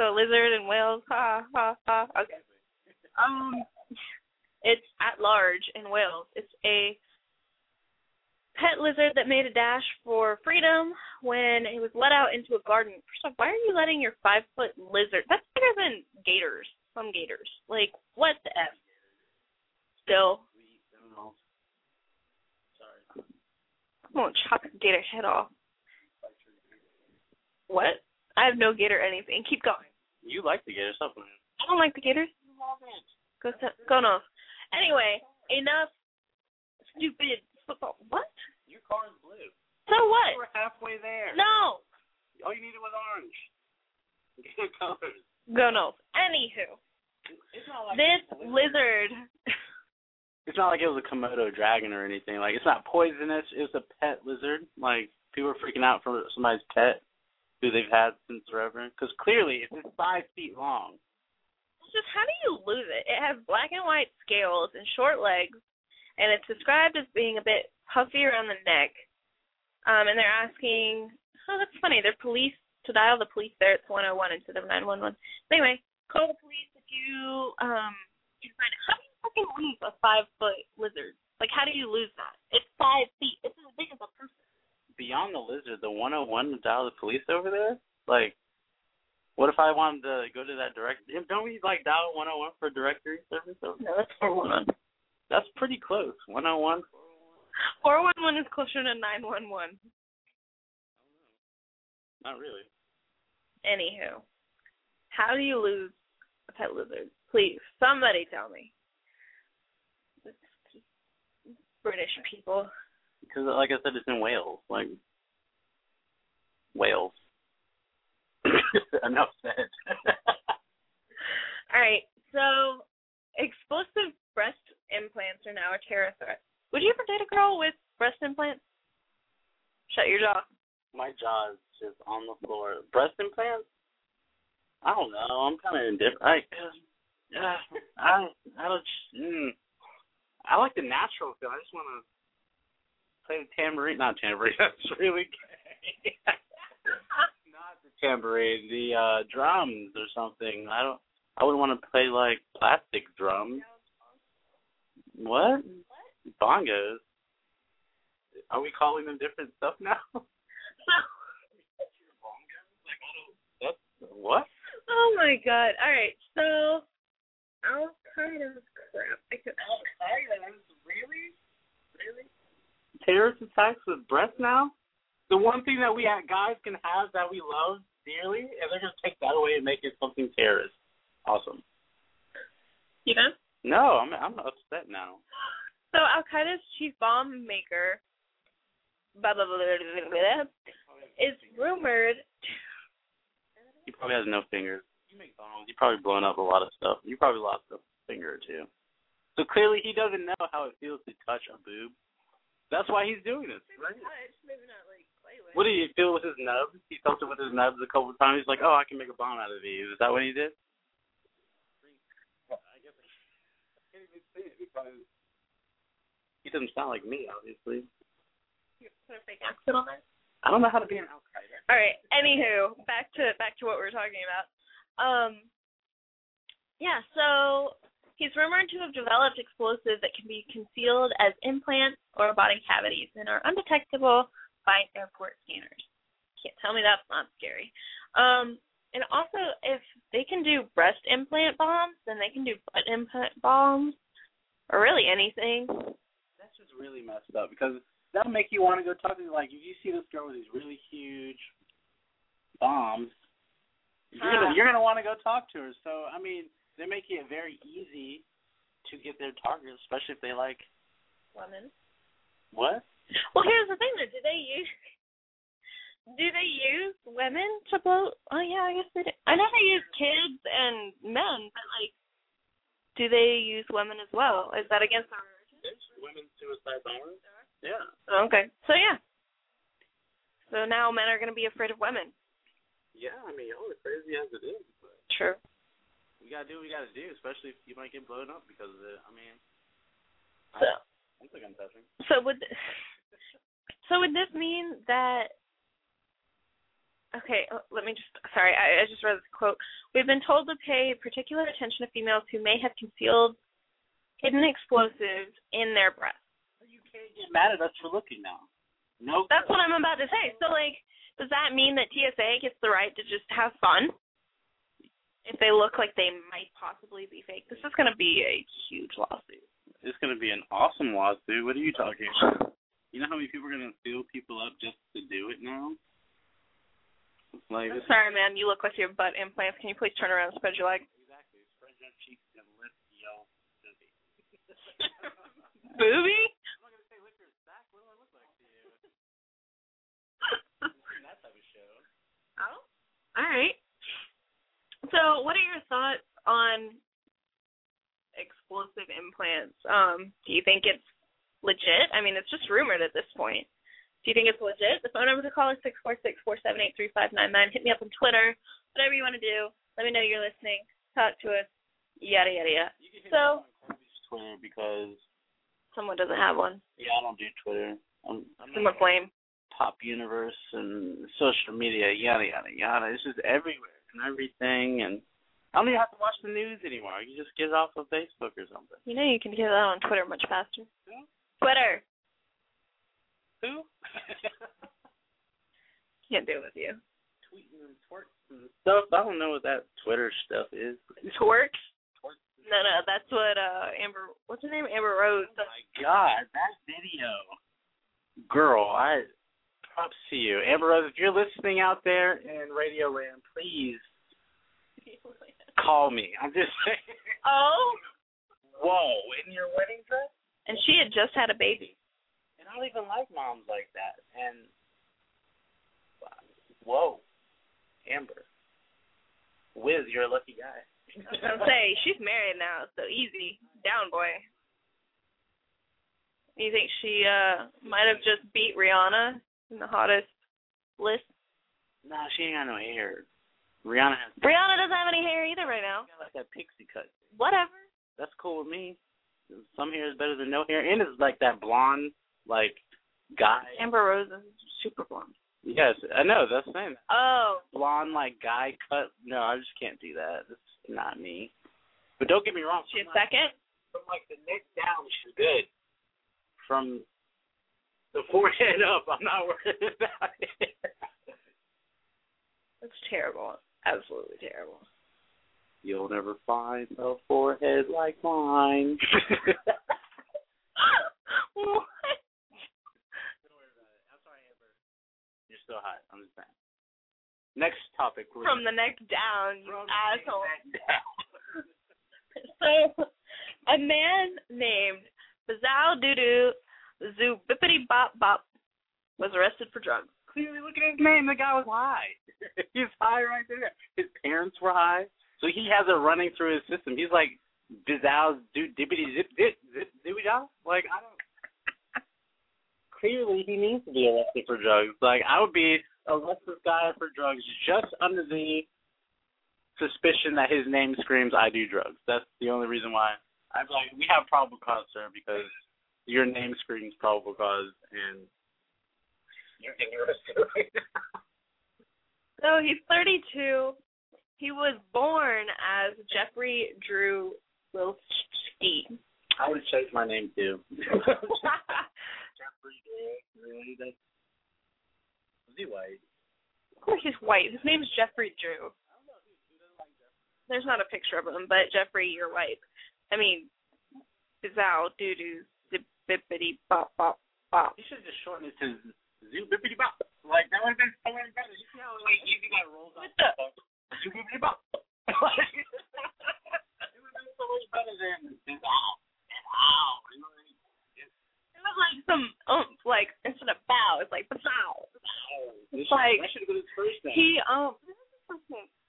So lizard and whales, ha, ha, ha. Okay. Um, it's at large in Wales. It's a pet lizard that made a dash for freedom when it was let out into a garden. First off, why are you letting your five-foot lizard? That's bigger than gators, some gators. Like, what the F? Still. Sorry. I'm going to chop a gator head off. What? I have no gator anything. Keep going. You like the gator something. I don't like the gators. Go go no. Anyway, enough stupid football. What? Your car is blue. So what? We're halfway there. No. All you needed was orange. Gator colors. Go no. Anywho. It's not like this it's lizard. It's not like it was a Komodo dragon or anything. Like, it's not poisonous. It was a pet lizard. Like, people are freaking out for somebody's pet. Who they've had since forever? Because clearly it's five feet long. It's just, how do you lose it? It has black and white scales and short legs, and it's described as being a bit puffy around the neck. Um, and they're asking, oh, that's funny. They're police to dial the police there. It's one oh one instead of nine one one. Anyway, call the police if you um can find it. How do you fucking lose a five foot lizard? Like, how do you lose that? It's five feet. It's as big as a person. Beyond the lizard, the one oh one to dial the police over there? Like, what if I wanted to go to that directory? Don't we, like, dial one oh one for directory service over there? No, that's four one one. That's pretty close. one oh one. four one one is closer to nine one one. Not really. Anywho, how do you lose a pet lizard? Please, somebody tell me. British people. Because, like I said, it's in Wales. Like, Wales. Enough said. All right. So, explosive breast implants are now a terror threat. Would you ever date a girl with breast implants? Shut your jaw. My jaw is just on the floor. Breast implants? I don't know. I'm kind of indifferent. I, uh, I, I don't. Mm, I like the natural feel. I just want to. Play the tambourine, not tambourine. That's really gay. Not the tambourine, the uh, drums or something. I don't. I wouldn't want to play like plastic drums. What? What? Bongos. Are we calling them different stuff now? No. What? Oh my god! All right, so outside of crap, I could. Outside of really, really. Terrorist attacks with breasts now? The one thing that we guys can have that we love dearly, and they're going to take that away and make it something terrorist. Awesome. You done? No, I'm I'm upset now. So Al-Qaeda's chief bomb maker blah, blah, blah, blah, blah, is rumored. He probably has no fingers. You make bombs. You've probably blown up a lot of stuff. You probably lost a finger or two. So clearly he doesn't know how it feels to touch a boob. That's why he's doing this, maybe right? Touch, maybe not, like, play with. What did he feel with his nubs? He felt it with his nubs a couple of times. He's like, oh, I can make a bomb out of these. Is that what he did? I guess I can't even see it because he doesn't sound like me, obviously. You put a fake accent on that? I don't know how to be an outsider. All right. Anywho, back to back to what we were talking about. Um, yeah, so... He's rumored to have developed explosives that can be concealed as implants or body cavities and are undetectable by airport scanners. Can't tell me that's not scary. Um, And also, if they can do breast implant bombs, then they can do butt implant bombs, or really anything. That's just really messed up, because that'll make you want to go talk to, like, if you see this girl with these really huge bombs, you're uh, going to want to go talk to her. So, I mean, they're making it very easy to get their target, especially if they like women. What? Well, here's the thing, though. Do they use... Do they use women to blow? Oh, yeah, I guess they do. I know they use kids and men, but, like, do they use women as well? Is that against our religion? Women's suicide bombers? Yeah. Okay. So, yeah. So now men are going to be afraid of women. Yeah, I mean, y'all are crazy as it is. But true. We got to do what we got to do, especially if you might get blown up because of it. I mean, so, I, I'm thinking I'm touching. So would, th- so would this mean that... Okay, let me just, sorry, I, I just read this quote. We've been told to pay particular attention to females who may have concealed hidden explosives in their breasts. You can't get mad at us for looking now. No. That's what I'm about to say. So, like, does that mean that T S A gets the right to just have fun? If they look like they might possibly be fake? This is going to be a huge lawsuit. It's going to be an awesome lawsuit. What are you talking about? You know how many people are going to seal people up just to do it now? Like, I'm sorry, man. You look like you have butt implants. Can you please turn around and spread your legs? Exactly. Spread your cheeks and lift your boobie. Boobie? I'm not going to say lift your back. What do I look like to you? That type of show. Oh? All right. So what are your thoughts on explosive implants? Um, do you think it's legit? I mean, it's just rumored at this point. Do you think it's legit? The phone number to call is six four six, four seven eight, three five nine nine. Hit me up on Twitter. Whatever you want to do. Let me know you're listening. Talk to us. Yada, yada, yada. You can hit so, me on Colby's Twitter because... Someone doesn't have one. Yeah, I don't do Twitter. I'm, I'm Someone blame. Pop universe and social media, yada, yada, yada. It's just everywhere and everything. And I don't even have to watch the news anymore. You just get it off of Facebook or something. You know you can get that on Twitter much faster. Yeah. Twitter. Who? Can't deal with you. Tweeting and twerks and stuff. I don't know what that Twitter stuff is. Twerks? Twerks. No, no, that's what uh, Amber, what's her name? Amber Rose. Oh, my God, that video. Girl, I, props to you. Amber Rose, if you're listening out there in Radio Land, please call me. I'm just saying. Oh? Whoa, in your wedding dress? And she had just had a baby. I don't even like moms like that. And, whoa, Amber, Wiz, you're a lucky guy. I was going to say, she's married now, so easy. Down, boy. You think she uh, might have just beat Rihanna in the hottest list? No, she ain't got no hair. Rihanna has Rihanna doesn't have any hair either right now. She got like that pixie cut. Whatever. That's cool with me. Some hair is better than no hair. And it's like that blonde. Like, guy. Amber Rose is super blonde. Yes, I know, that's the same. Oh. Blonde, like, guy cut. No, I just can't do that. That's not me. But don't get me wrong. She a like, second? From, like, the neck down, she's good. From the forehead up, I'm not worried about it. That's terrible. Absolutely terrible. You'll never find a forehead like mine. What? You're so hot. I'm just saying. Next topic. Please. From the neck down, you From asshole. Down. So, a man named Bazal Doodoo Zoobippity Bop Bop was arrested for drugs. Clearly, look at his name. The guy was high. He's high right there. His parents were high. So he has it running through his system. He's like, Bazal Doodoo Zip Zip Zip Zip. Like, I don't. Clearly, he needs to be arrested for drugs. Like, I would be arrested guy for drugs just under the suspicion that his name screams, I do drugs. That's the only reason why. I'm like, we have probable cause, sir, because your name screams probable cause, and you're getting arrested right now. So, he's thirty-two. He was born as Jeffrey Drew Wilski. I would change my name, too. Jeffrey Drew. Is he white? Of course he's white. His name's Jeffrey Drew. I don't know. there's not a picture of him, but Jeffrey, you're right. I mean, bizarre, doo-doo, zip-bippity-bop-bop-bop. You should just shorten it to zoo-bippity-bop. Like, that would have been so much better. You see how like, easy that rolls off the phone? Zoo-bippity-bop. Like, it would have been so much better than bizarre. Bizarre. You know what I mean? It was like some oomph, like, instead of bow, it's like bizarre. It's like, I should have been his first name. He, um,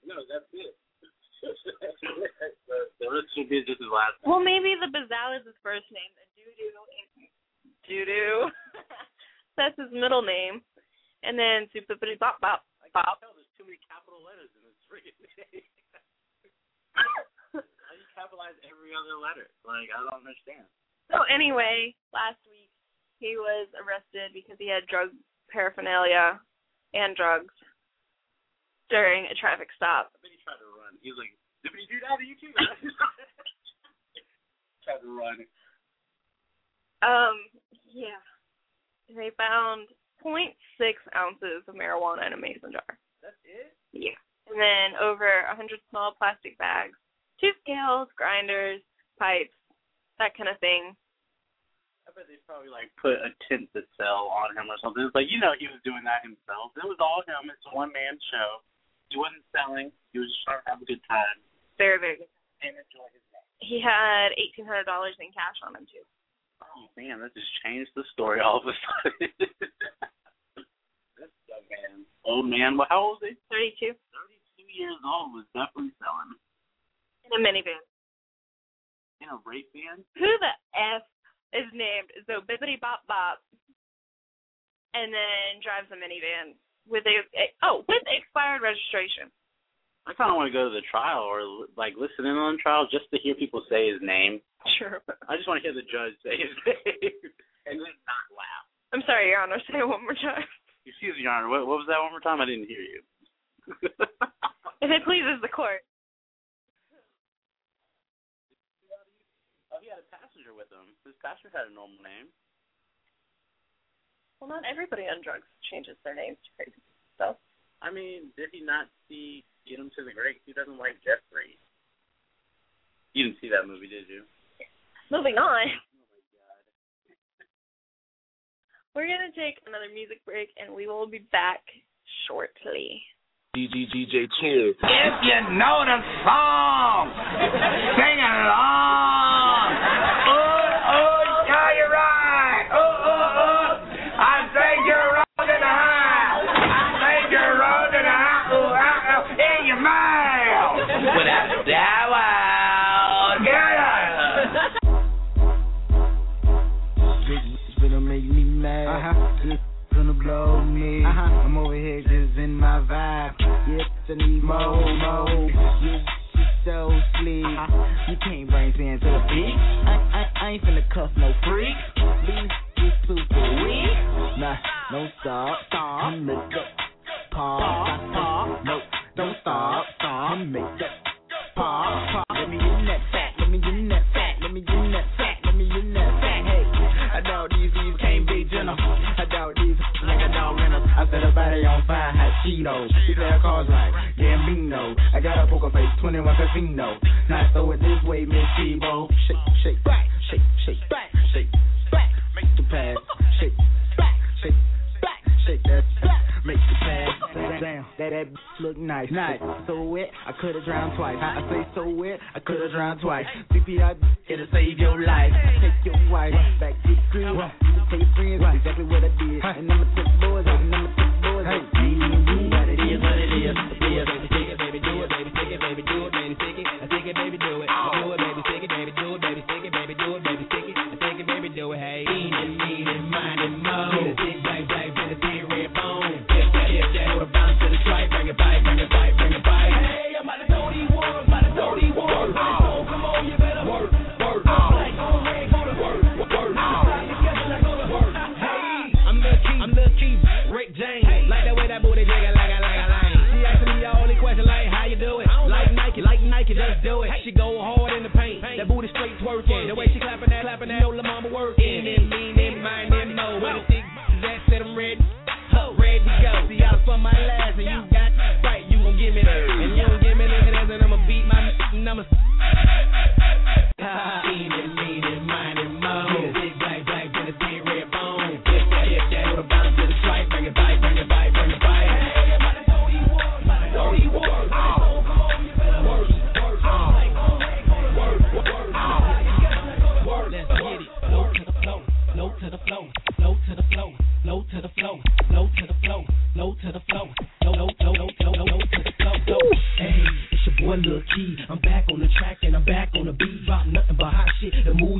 no, that's it. The rest should be just his last name. Well, maybe the bizarre is his first name. The doo-doo is doo-doo. That's his middle name. And then zoop-a-bop-bop-bop. I can tell there's too many capital letters in this freaking name. How do you capitalize every other letter? Like, I don't understand. So anyway, last week he was arrested because he had drug paraphernalia and drugs during a traffic stop. I bet he tried to run. He was like, "Zippity doo dah, you too." Tried to run. Um. Yeah. They found point six ounces of marijuana in a mason jar. That's it? Yeah. And then over one hundred small plastic bags, two scales, grinders, pipes, that kind of thing. I bet they probably, like, put a tent to sell on him or something. It's like, you know, he was doing that himself. It was all him. It's a one-man show. He wasn't selling. He was just trying to have a good time. Very, very good time. And enjoy his day. He had eighteen hundred dollars in cash on him, too. Oh, man, that just changed the story all of a sudden. This young man. Old man. Well, how old is he? thirty-two. thirty-two years old was definitely selling. In a minivan. In a rape van? Who the F is named so bibbity bop bop, and then drives a minivan with a oh with expired registration. I kind of want to go to the trial or like listen in on trial just to hear people say his name. Sure. I just want to hear the judge say his name and then not laugh. I'm sorry, Your Honor. Say it one more time. Excuse me, Your Honor. What, what was that one more time? I didn't hear you. If it pleases the court. With him. His pastor had a normal name. Well, not everybody on drugs changes their names to crazy stuff. I mean, did he not see Get Him to the Grave? He doesn't like Jeffrey. You didn't see that movie, did you? Moving on. Oh, my God. We're going to take another music break, and we will be back shortly. D J Chill. If you know the song, sing along. Oh, oh, yeah, you're right. Oh, oh, oh. I think you're rolled in the high. I think you're rolled in the high. Oh, oh, oh. In your mouth. Without a doubt. Yeah. It's gonna make me mad. Uh-huh. It's gonna blow me. Uh-huh. I'm over here just in my vibe. I need more, more. You so sleek. You can't bring fans to the beat. I, I, I ain't finna cuff no freak. Leave you super weak. Nah, don't stop. Stop. I'm make up. Pop. Pop. No, don't stop. Stop. I'm make up. Pop. Pop. Let me get in that fat. Let me get in that fat. Let me get in that fat. Let me get in that fat. Hey, I doubt these these can't be gentle. I doubt these like a dog rental. I set a body on fire. Cheetos, she said her car's right, Gambino. I got a poker face, twenty-one casino. Now throw it this way, Miss Tebow. Shake, shake, back, shake, shake, back, shake, back, make the pass. Shake, back, shake, back, shake that back, make the pass. Damn, that that bitch look nice. Nice, so wet, I could've drowned twice. I say so wet, I could've drowned twice. B P I, it'll save your life. Take your wife back to the street. You take your friends, that's exactly what I did. And I'ma take boys, and I'ma take boys. Hey. It is, it is, take it, baby, do it, baby, take it, baby, do it, baby, take it, take it, baby, do it, do it, baby, take it, baby, do it, baby, take it, baby, do it, baby, take it, take it, baby, do it, hey, eat it, eat it, mind it, mold, big, big, big, big, big, red bone, dip, dip, dip, or bounce to the strike, bring it back, bring it back, bring it back, hey, I'm about to throw these words, I'm about to throw these words, oh, come on, you better work, work, like, oh, hey, go to work, work, oh, like, go to work, hey, I'm the chief, I'm the chief, Rick James, like the way that booty jiggle, like I like, I like. Like how you do it, like Nike, like Nike, just do it. She go hard in the paint, that booty straight twerking. The way she clapping that, clapping that, no la mama working. In and mean and mind and mo. When the thick that said I'm ready, ho, ready to go. See out for my last, and you got right, you gon' give me that, and you gon' give me that, and I'ma beat my.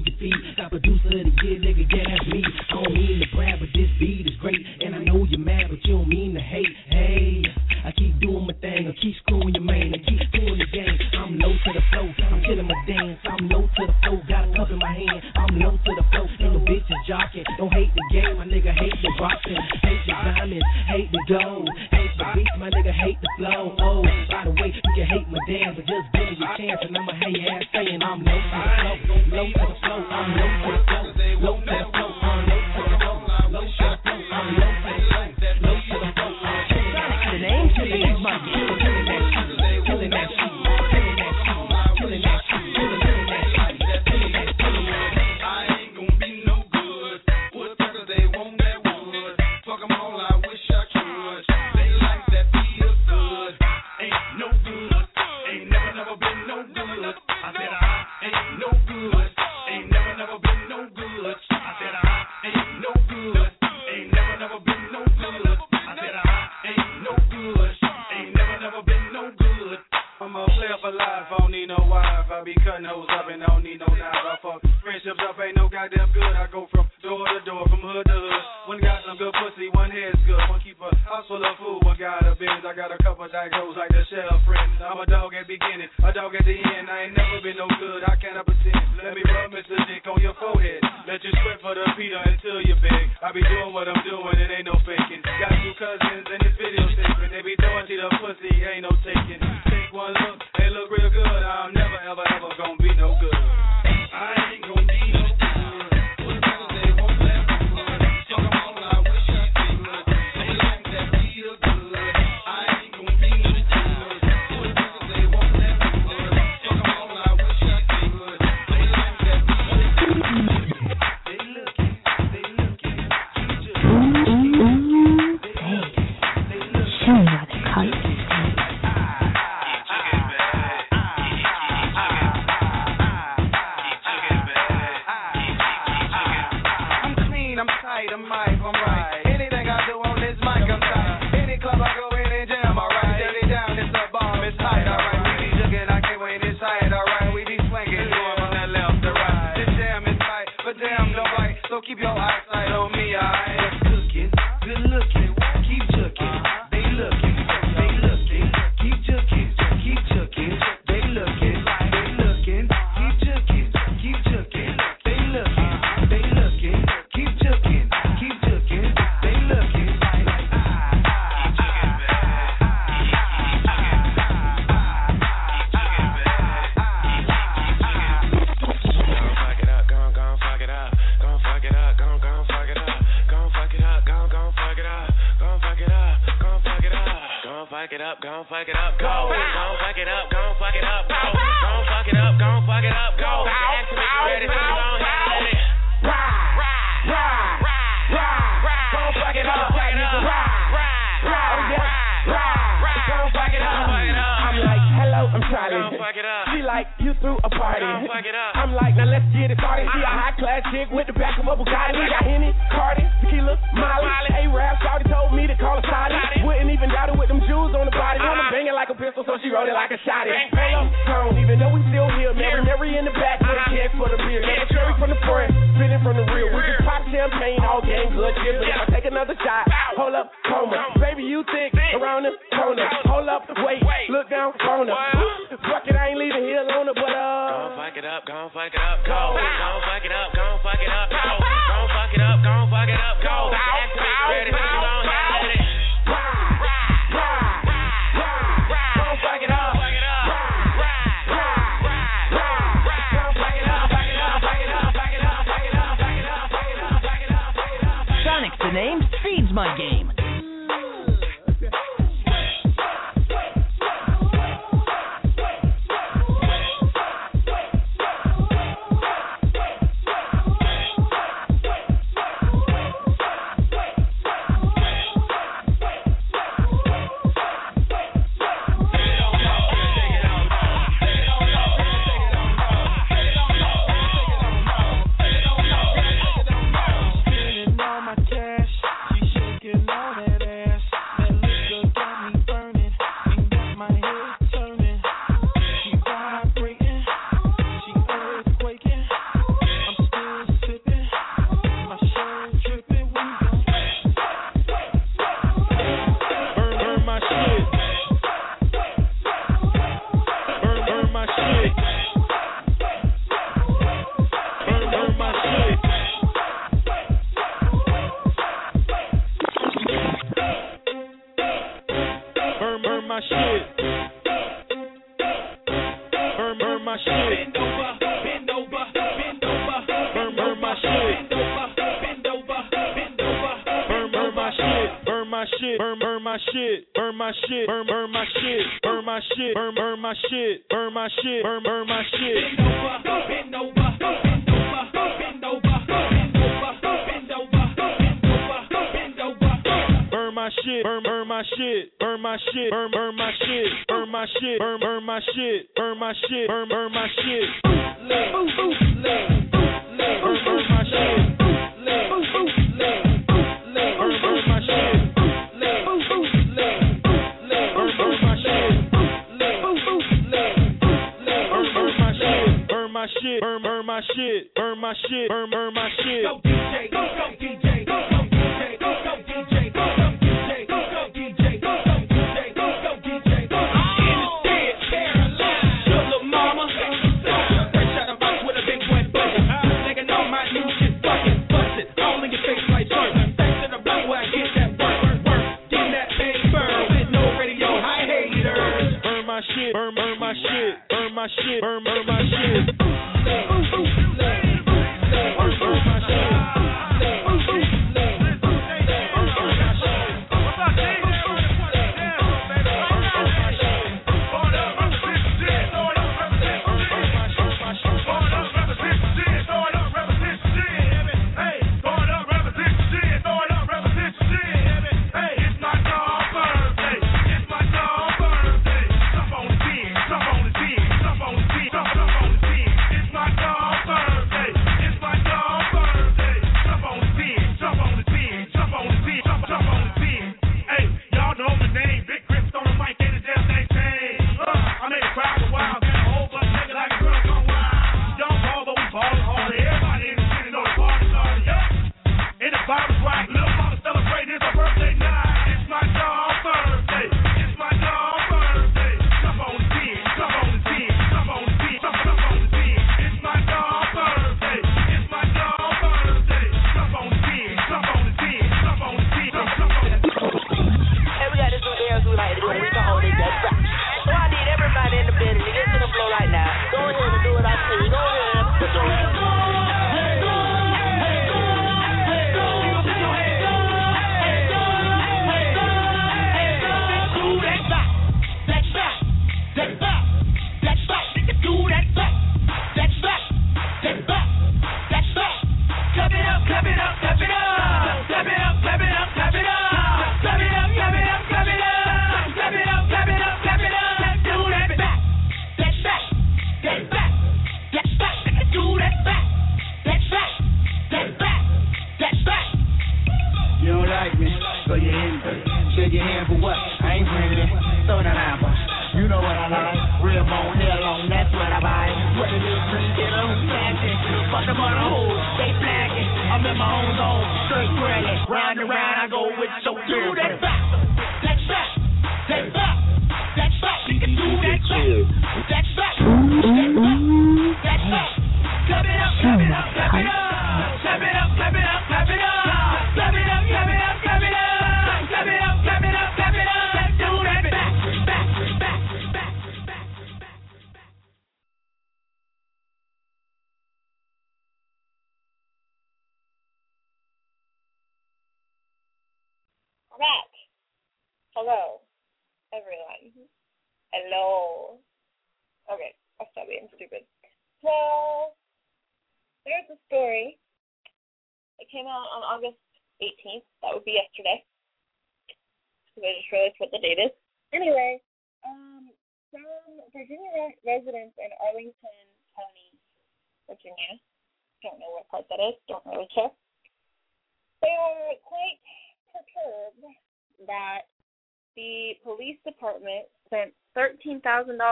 we defeat. Top producer of the year, nigga, yeah, that's me. I don't mean to brag, but this beat is great. And I know you're mad, but you don't mean to hate. Hey, I keep doing my thing, I keep screwing your man, I keep doing the game. I'm low to the flow, I'm killing my dance. I'm low to the flow, got a cup in my hand. I'm low to the flow, and the bitch is jocking. Don't hate the game, my nigga, hate the rockin'. Hate the diamonds, hate the gold. Hate the beats, my nigga, hate the flow. Oh, by the way, you can hate my dance, but just give me a chance, and I'ma hate your ass saying I'm low to the flow. Low to the flow, I'm low to the flow. Low to the flow, I'm low to the flow. Low to the flow, I'm low to the flow. Low to the flow, I'm low to the flow. Killing that shit, killing that shit, killing that shit, killing that shit, killing that shit, killing that shit. I ain't gon' be no good. Woodpeckers, they want that wood. Fuck them all, I wish I could. They like that feel good. Ain't no good. Ain't never, never been no good. I said I ain't no good. Ain't never, never been no good. I said I ain't no good. Ain't never, never been no good. I said I ain't no good. Ain't never, never been no good. I'm a player for life, I don't need no wife. I be cutting hoes up and I don't need no knife. I fuck friendships up, ain't no goddamn good. I go from door to door, from hood to hood. One got some good pussy, one head's good. One keep a house full of food, one got a biz. I got a couple of goes like the shell friend. I'm a dog at beginning, a dog at the end. I ain't never been no good, I cannot pretend. Let me rub Mister Dick on your forehead. Let you sweat for the Peter until you beg. I be doing what I'm doing, it ain't no faking. Got two cousins in this video segment. They be throwing to the pussy, ain't no taking. Take one look, they look real good. I'm never, ever, ever gonna be no good. I ain't gonna be no good. Keep your eyesight on me, I am cooking, good looking, keep jucking, they looking, they looking, keep jucking, keep jucking, they looking, they looking, keep jucking, keep jucking, they looking, they looking, keep jucking, keep jucking, they looking, gon' fuck it up, go. Gon' fuck it up, gon' fuck it up, go. Gon' fuck it up, gon' fuck it up, go. Ask me ready to gon' handle it. Ride, ride, ride, ride, ride. Gon' fuck it up, fuck it up, ride, ride, ride, ride. Gon' fuck it up, fuck it up. I'm like, hello, I'm Charlie. Gon' fuck it up. She like, you threw a party. Gon' fuck it up. I'm like, now let's get it started. She a high class chick with the back of a Bugatti. Got Henny, Cardi, tequila, Molly. A-Rab, Shawty told me to call her Sally. Wouldn't even doubt it with them jewels on the body. Uh-huh. I'm banging like a pistol, so she rolled it like a shotty. Bang, bang. Even though we still here, Mary, Mary in the back with uh-huh. a check for the beer. Get a cherry from the front, spinning from the rear. We just pop champagne, all game good. Yeah. I take another shot. Hold up, coma. Baby, you think around the corner. Hold up, wait, look down, corner. Fuck it, I ain't leaving here alone, but uh. Gon' fuck it up, gon' fuck it up, go. Gon' fuck it up, gon' fuck it up, go. Gon' fuck it up, gon' fuck it up, go. Ready to go. The name feeds my game. All that. shit, burn, burn my shit, burn my shit, burn, burn my shit, burn my shit, burn, burn my shit, burn my shit, burn, burn my shit. Bend over, bend over, bend over, bend over, bend over, bend over, bend over. Burn my shit, burn, burn my shit, burn my shit, burn, burn my shit, burn my shit, burn, burn my shit, burn my shit, burn, burn my shit. Burn, burn my shit. Burn, burn my shit, burn my shit, burn, burn my shit. Go D J, go, go D J, go, go D J, go, go D J, go, go D J, go, go D J, go, go D J, go, go D J, go. In the dead, paralyzed, your little mama. Fresh out of box with a big wet bucket. Nigga know my new shit, fucking bust it. All in your face like dirt. Thanks to the block where I get that work, work, get that paper with no radio, I haters. Burn my shit, burn, burn my shit, burn my shit, burn, burn my shit.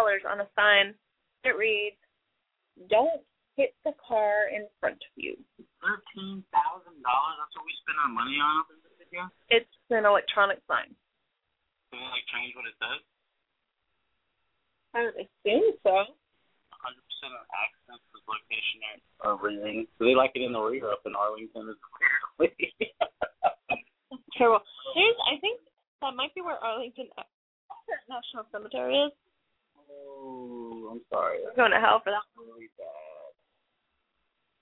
Dollars on a sign that reads, "Don't hit the car in front of you." thirteen thousand dollars? That's what we spend our money on? Yeah. It's an electronic sign. Does it, like, change what it says? I would assume so. one hundred percent of access is location or reading. So they like it in the rear up in Arlington. Terrible. Here's, I think that might be where Arlington National Cemetery is. Oh, I'm sorry. I'm going to hell for that. Really bad.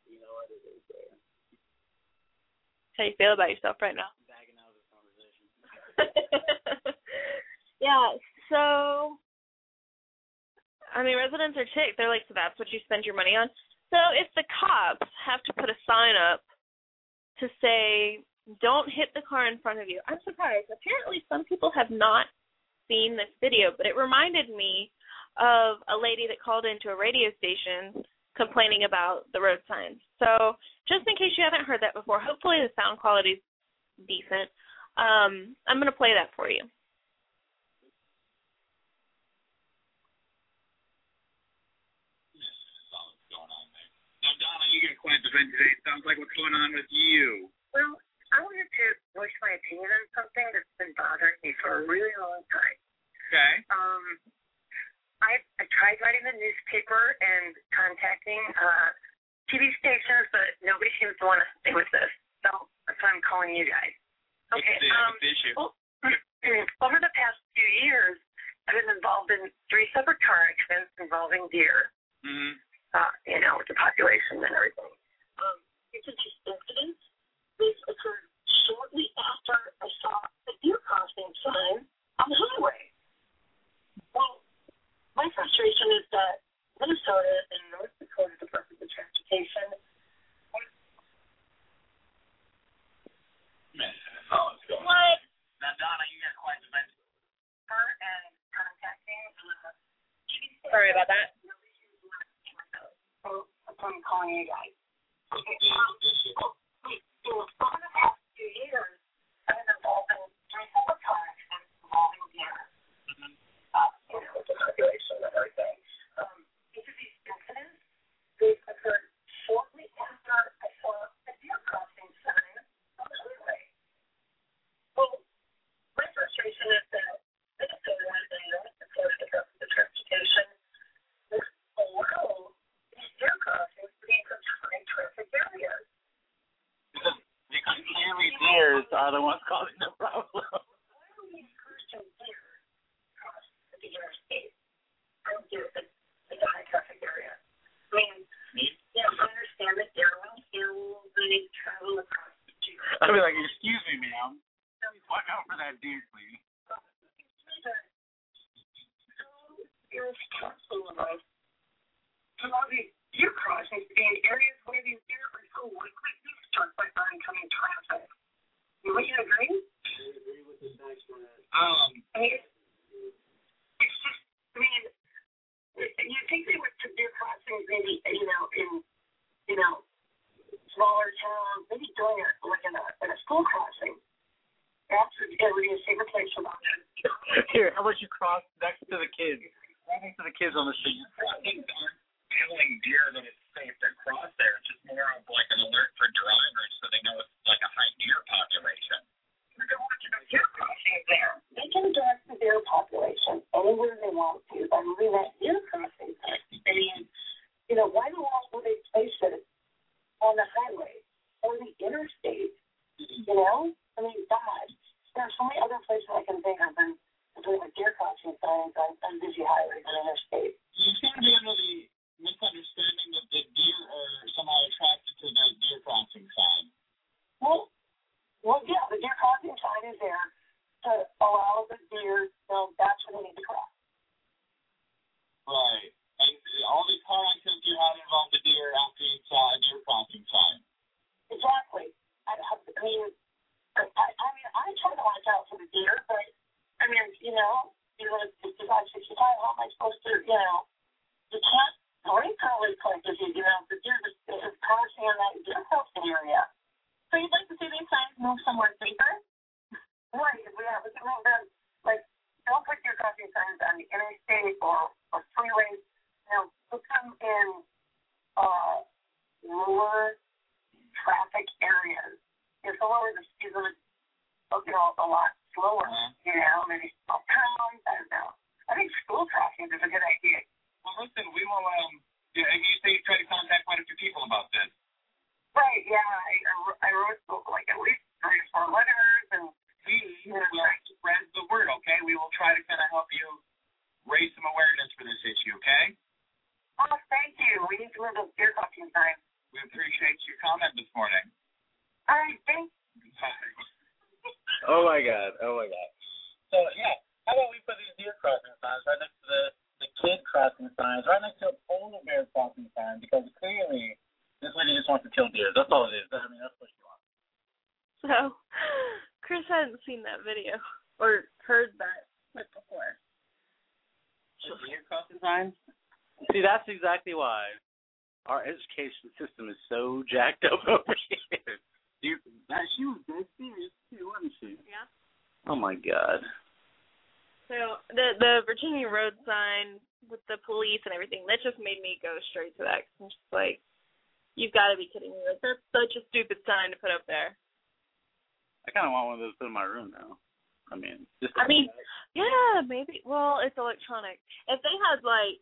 You know what it is there. How do you feel about yourself right now? I'm backing out of this conversation. Yeah, so, I mean, residents are ticked. They're like, so that's what you spend your money on? So if the cops have to put a sign up to say, don't hit the car in front of you, I'm surprised. Apparently some people have not seen this video, but it reminded me of a lady that called into a radio station complaining about the road signs. So just in case you haven't heard that before, hopefully the sound quality is decent. Um, I'm going to play that for you. Donna, you're going to quite the event today. It sounds like what's going on with you. Well, I wanted to voice my opinion on something that's been bothering me for a really long time. Okay. Um, I, I tried writing the newspaper and contacting uh, T V stations, but nobody seems to want to stay with this. So that's why I'm calling you guys. Okay. What's the, um, what's the issue? Well, over the past few years, I've been involved in three separate car accidents involving deer. Mm-hmm. Uh, you know, with the population and everything. Um, it's a just incident. This occurred shortly after I saw a deer crossing sign on the highway. Well, my frustration is that Minnesota and North Dakota Department of Transportation. Oh, it's going what? Now, Donna, you got quite the message. Her and contacting. Uh, Sorry about that. So that's why I'm calling you guys. Okay. Um, so over the past few years, I've been involved in three separate car accidents involving deer. Uh, you know, with the population and everything. Um, each of these incidents, they've occurred shortly after I saw a deer crossing sign on the highway. Well, my frustration is that Minnesota and North Dakota Department of Transportation allow deer crossings to be such high traffic areas. Because, because clearly deers are the ones causing the problem. Why do these Christian deer cross the interstate? I don't get it. It's a high traffic area. I mean, you know, I understand that deer will kill, they travel across the street. I'd be like, excuse me, ma'am. Watch out for that deer, please. So, it's council of us. A lot of these deer crossings to be in areas where these deer are so likely to be struck by oncoming traffic. Would you agree? I agree with the next one. Um, I mean, it's, it's just, I mean, you think they would put deer crossings maybe, you know, in, you know, smaller towns, maybe doing it like in a, in a school crossing. That's it would be a safer place for them. Here, how about you cross next to the kids? Next to the kids on the street. Killing deer that it's safe to cross there. It's just more of like an alert for drivers so they know it's like a high deer population. They don't want to know deer crossings there. They can drive the deer population anywhere they want to by moving that deer crossing there. And, you know, why the hell would they place it on the highway or the interstate? You know? I mean, God, there's so many other places I can think of than doing a deer crossing signs on, on busy highways and interstate. You seem to be under the misunderstanding that the deer are somehow attracted to the deer crossing sign. Well, well, yeah, the deer crossing sign is there to allow the deer, so that's where they need to cross. Right. And all these car accidents you had involved the deer after you saw a deer crossing sign. Exactly. I, I mean, I, I mean, I try to watch out for the deer, but, I mean, you know, you know, if you're like sixty-five, how am I supposed to, you know, you can't. Great college collectors, you know, the deer is crossing on that deer crossing area. So you'd like to see these signs move somewhere safer? Right, yeah, we can move them. Like, don't put deer crossing signs on the interstate or, or freeways. You know, put them in uh, lower traffic areas. If the lower the season is, you know, a lot slower, you know, maybe small towns, I don't know. I think school crossings is a good idea. Well, listen, we will, um, yeah, and you say you try to contact quite a few people about this. Right, yeah, I, I wrote, like, at least three or four letters, and we will spread the word, okay? We will try to kind of help you raise some awareness for this issue, okay? Oh, thank you. We need to move those deer crossing signs. We appreciate your comment this morning. All right, thanks. Bye. Oh, my God. Oh, my God. So, yeah, how about we put these deer crossing signs right next to the, the kid crossing signs, right next to a polar bear crossing sign, because clearly this lady just wants to kill deer. That's all it is. I mean, that's what she wants. So, Chris hadn't seen that video or heard that before. The deer crossing signs? See, that's exactly why our education system is so jacked up over here. Dude, that, she was dead serious, too, wasn't she? Yeah. Oh, my God. So the the Virginia Road sign with the police and everything, that just made me go straight to that. 'Cause I'm just like, you've got to be kidding me. Like, that's such a stupid sign to put up there. I kind of want one of those put in my room now. I mean, just I mean, yeah, maybe. Well, it's electronic. If they had, like,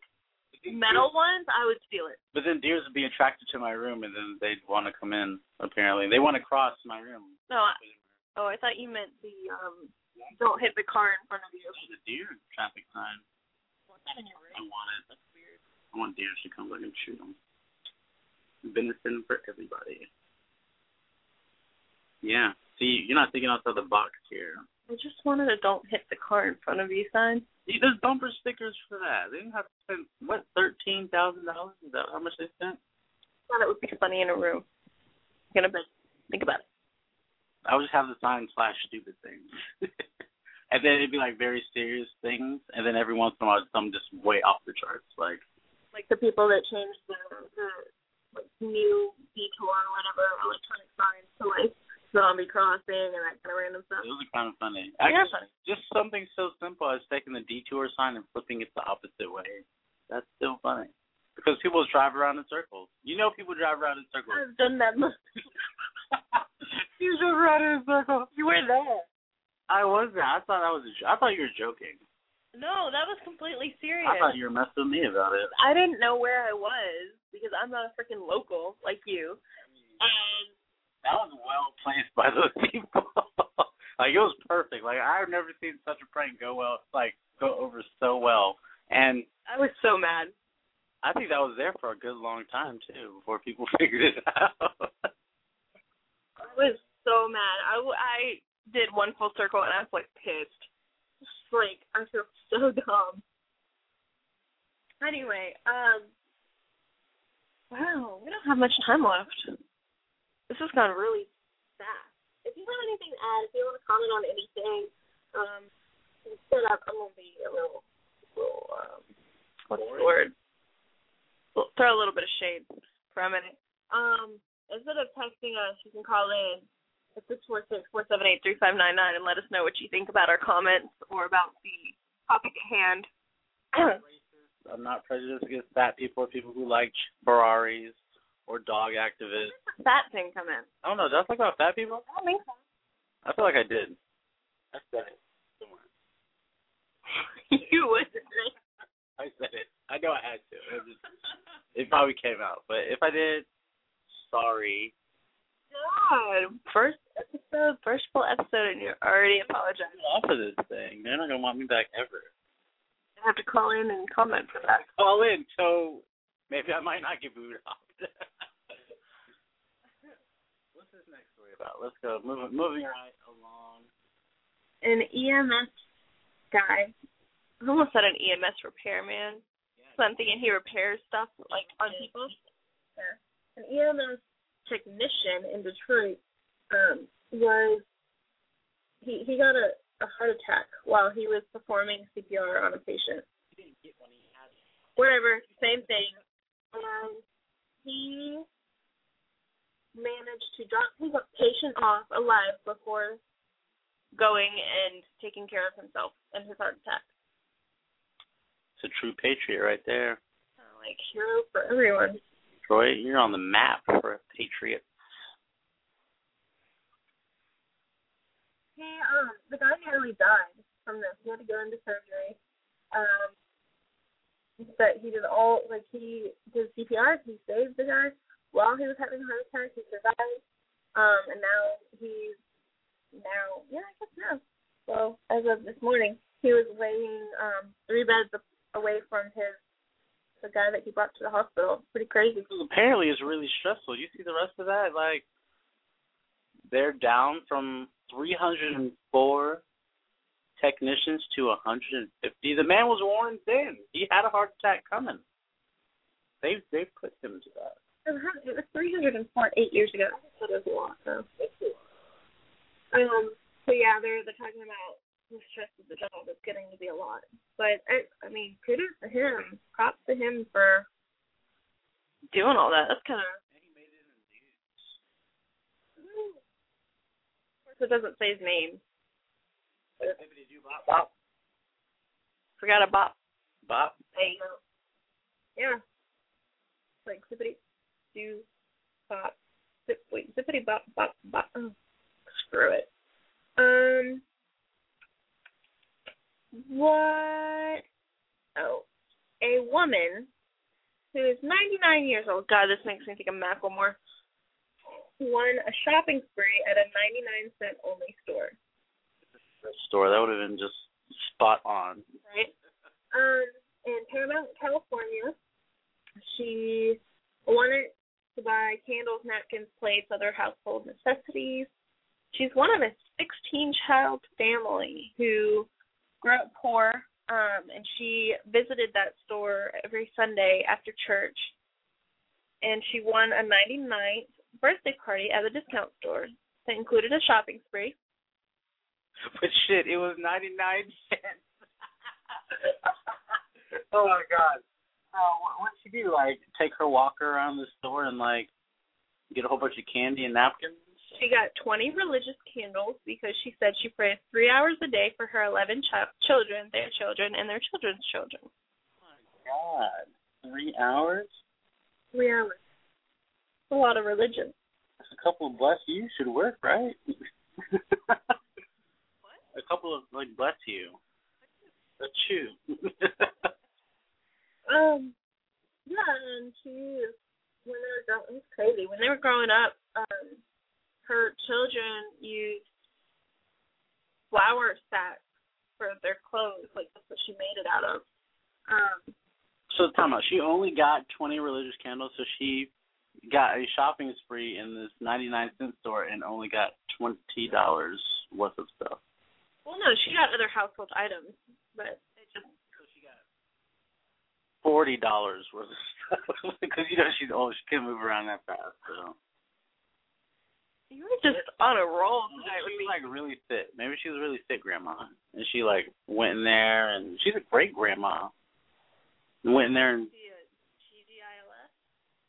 metal deer, ones, I would steal it. But then deers would be attracted to my room, and then they'd want to come in, apparently. They want to cross my room. No, I, oh, I thought you meant the... um. Don't hit the car in front of you. There's a deer traffic sign. What's that in your room? I want it. That's weird. I want deers to come back and shoot them. Venison for everybody. Yeah. See, you're not thinking outside the box here. I just wanted a don't hit the car in front of you sign. See, there's bumper stickers for that. They didn't have to spend, what, thirteen thousand dollars? Is that how much they spent? I thought it would be funny in a room. I'm going to think about it. I would just have the sign slash stupid things. And then it'd be, like, very serious things. And then every once in a while, some just way off the charts. Like like the people that changed the, the like, new detour or whatever electronic signs to, like, zombie crossing and that kind of random stuff. Those are kind of funny. Actually, yeah. Just something so simple as taking the detour sign and flipping it the opposite way. That's still funny. Because people drive around in circles. You know people drive around in circles. I've done that much. You drove around in a circle. You were there. I was there. I thought I was. A, I thought you were joking. No, that was completely serious. I thought you were messing with me about it. I didn't know where I was because I'm not a freaking local like you. And that was well placed by those people. Like it was perfect. Like I've never seen such a prank go well. Like go over so well. And I was so mad. I think that was there for a good long time too before people figured it out. I was so mad. I, I did one full circle, and I was, like, pissed. Just, like, I feel so dumb. Anyway, um, wow, we don't have much time left. This has gone really fast. If you have anything to add, if you want to comment on anything, um, set up, I'm going to be a little, little um, what's the word? We'll throw a little bit of shade for a minute. Um, Instead of texting us, you can call in at six four six, four seven eight, three five nine nine and let us know what you think about our comments or about the topic at hand. I'm not prejudiced against fat people or people who like Ferraris or dog activists. Where did the fat thing come in? I don't know. Did I talk about fat people? I don't think so. I feel like I did. I said it somewhere. You wouldn't. I said it. I know I had to. It, just, it probably came out. But if I did... Sorry. God, first episode, first full episode, and you're already apologizing. Off of this thing, they're not gonna want me back ever. I have to call in and comment for that. Call in, so maybe I might not get booed off. What's this next story about? Let's go. Moving, moving right along. An E M S guy. I almost said an E M S repairman. Yeah, so I'm thinking he repairs stuff like on people. Yeah. An E M S technician in Detroit um, was, he, he got a, a heart attack while he was performing C P R on a patient. He didn't get one, he had it. Whatever, same thing. Um, he managed to drop his patient off alive before going and taking care of himself and his heart attack. It's a true patriot right there. Uh, like hero for everyone. Troy, you're on the map for a patriot. He, um, the guy nearly died from this. He had to go into surgery. Um, but he did all, like, he did C P R. He saved the guy while he was having a heart attack. He survived. Um, and now he's, now, yeah, I guess now. Well, as of this morning, he was laying um, three beds away from his the guy that he brought to the hospital. It's pretty crazy. Apparently it's really stressful. You see the rest of that? Like, they're down from three hundred four technicians to one hundred fifty. The man was warned then. He had a heart attack coming. They they put him to that. It was three hundred four eight years ago. That was a lot, though. Um, so, yeah, they're, they're talking about the stress of the job is getting to be a lot. But, I, I mean, kudos to him. Props to him for doing all that. That's kind of... It doesn't say his name. Maybe do bop. Bop. Forgot a bop. Bop. Hey. Yeah. Like zippity do bop. Zip, wait, zippity bop bop bop. Oh, screw it. Um. What? Oh, a woman who is ninety-nine years old. God, this makes me think of Macklemore. Won a shopping spree at a ninety-nine cent only store. Store, that would have been just spot on. Right. Um, in Paramount, California, she wanted to buy candles, napkins, plates, other household necessities. She's one of a sixteen-child family who grew up poor, um, and she visited that store every Sunday after church, and she won a ninety-ninth birthday party at a discount store that included a shopping spree. But shit, it was ninety-nine cents. Oh my god. Uh, what'd she do? Like, take her walker around the store and, like, get a whole bunch of candy and napkins? She got twenty religious candles because she said she prayed three hours a day for her eleven ch- children, their children, and their children's children. Oh my god. Three hours? Three hours. A lot of religion. A couple of bless you should work, right? What? A couple of, like, bless you. A chew. um, yeah, and she, when they were growing up, it was crazy. When they were growing up, um, her children used flour sacks for their clothes. Like, that's what she made it out of. Um, so, time out. She only got twenty religious candles, so she got a shopping spree in this ninety-nine cent store and only got twenty dollars worth of stuff. Well, no, she got other household items, but it just... So she got forty dollars worth of stuff. Because, you know, she's old. She can't move around that fast, so... You were just on a roll tonight. She was, like, really fit. Maybe she was really fit, Grandma. And she, like, went in there, and she's a great grandma. Went in there and... G D I L S?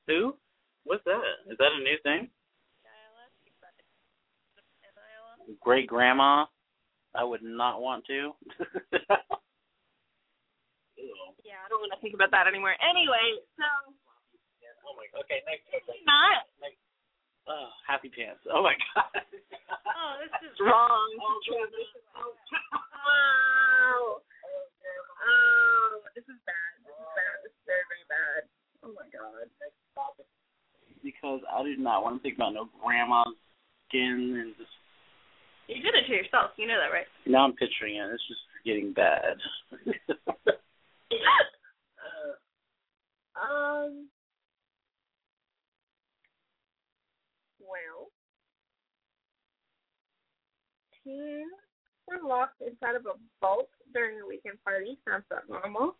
Who? What's that? Is that a new thing? Great grandma. I would not want to. Yeah, I don't want to think about that anymore. Anyway, so. Oh my. Okay, next. Okay. Not. Next. Oh, happy pants. Oh my god. Oh, this is wrong. Oh, this is wrong. Oh. Oh, this is bad. This is bad. This is very, very bad. Oh my god. Because I do not want to think about no grandma's skin and just... You did it to yourself. You know that, right? Now I'm picturing it. It's just getting bad. um. Well. Teens were locked inside of a vault during a weekend party. Sounds abnormal.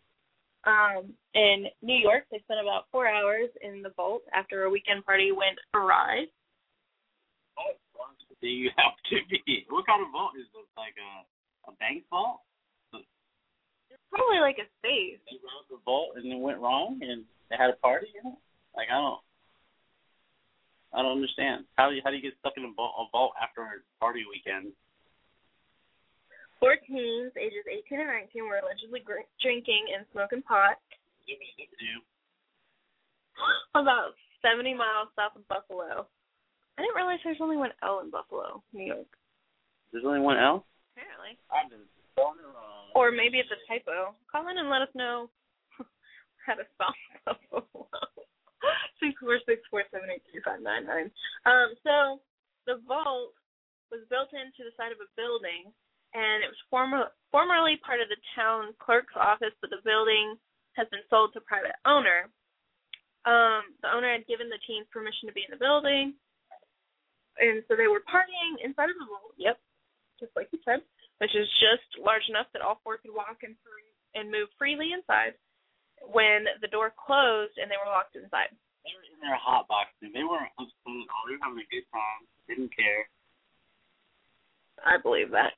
Um, in New York, they spent about four hours in the vault after a weekend party went awry. What vault do you have to be? What kind of vault is this? Like a, a bank vault? It's probably like a safe. They robbed the vault and it went wrong, and they had a party in it. Like I don't, I don't understand. How do you, how do you get stuck in a vault, a vault after a party weekend? Four teens, ages eighteen and nineteen, were allegedly gr- drinking and smoking pot. About seventy miles south of Buffalo. I didn't realize there's only one L in Buffalo, New York. There's only one L? Apparently. I've been spelling it wrong. Or maybe it's a typo. Call in and let us know how to spell Buffalo. six four six four seven eight three five nine nine. Um, so the vault was built into the side of a building. And it was former, formerly part of the town clerk's office, but the building has been sold to a private owner. Um, the owner had given the teens permission to be in the building. And so they were partying inside of the mall, yep, just like you said, which is just large enough that all four could walk and free, and move freely inside when the door closed and they were locked inside. They were in their hot boxes. They weren't upset. All they were having a good time. They didn't care. I believe that.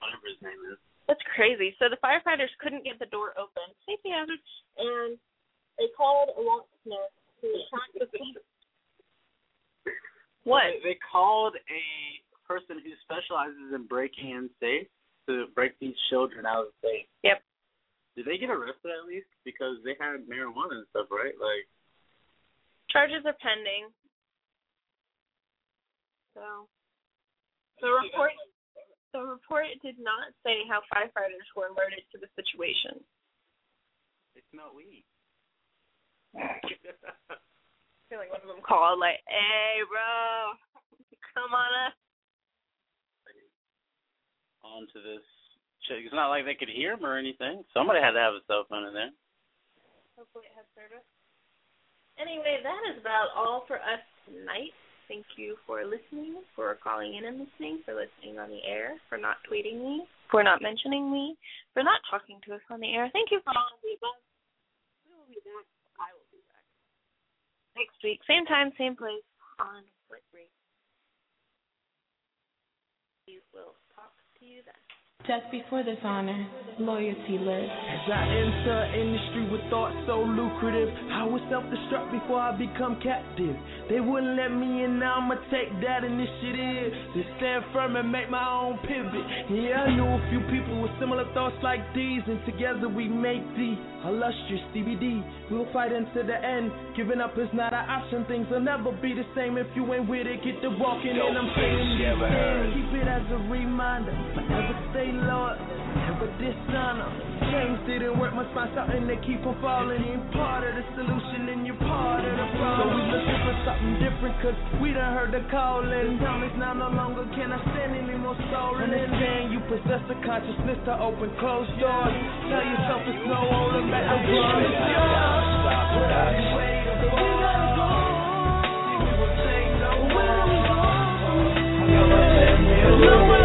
Whatever his name is. That's crazy. So the firefighters couldn't get the door open. Safety hazard. And they called a locksmith who attacked the police. What? They called a person who specializes in breaking in safes to break these children out of the safe. Yep. Did they get arrested at least? Because they had marijuana and stuff, right? Like, charges are pending. So the report the report did not say how firefighters were alerted to the situation. They smelled weed. I feel like one of them called, like, hey, bro, come on up. On to this chick. It's not like they could hear him or anything. Somebody had to have a cell phone in there. Hopefully it has service. Anyway, that is about all for us tonight. Thank you for listening, for calling in and listening, for listening on the air, for not tweeting me, for not mentioning me, for not talking to us on the air. Thank you for all of you. We will be back. I will be back. Next week, same time, same place, on What Race. We will talk to you then. Just before this honor, loyalty lives. As I enter industry with thoughts so lucrative, I was self-destruct before I become captive. They wouldn't let me in, now I'ma take that initiative to stand firm and make my own pivot. Yeah, I knew a few people with similar thoughts like these, and together we make the illustrious D V D. We'll fight until the end. Giving up is not an option. Things will never be the same if you ain't with it. Get to walking, and I'm saying, keep it as a reminder. Forever stay. Lord, never dishonor. Games didn't work, my spots out, and they keep on falling. You're part of the solution, and you're part of the problem. So we looking for something different, cause we done heard the calling. Time is now no longer, can I stand any more stolen? Understand you possess the consciousness to open closed doors. Tell yourself it's no older, man, I'm wrong, it's yours. Without the way of the world, we will take no one. I'm gonna let you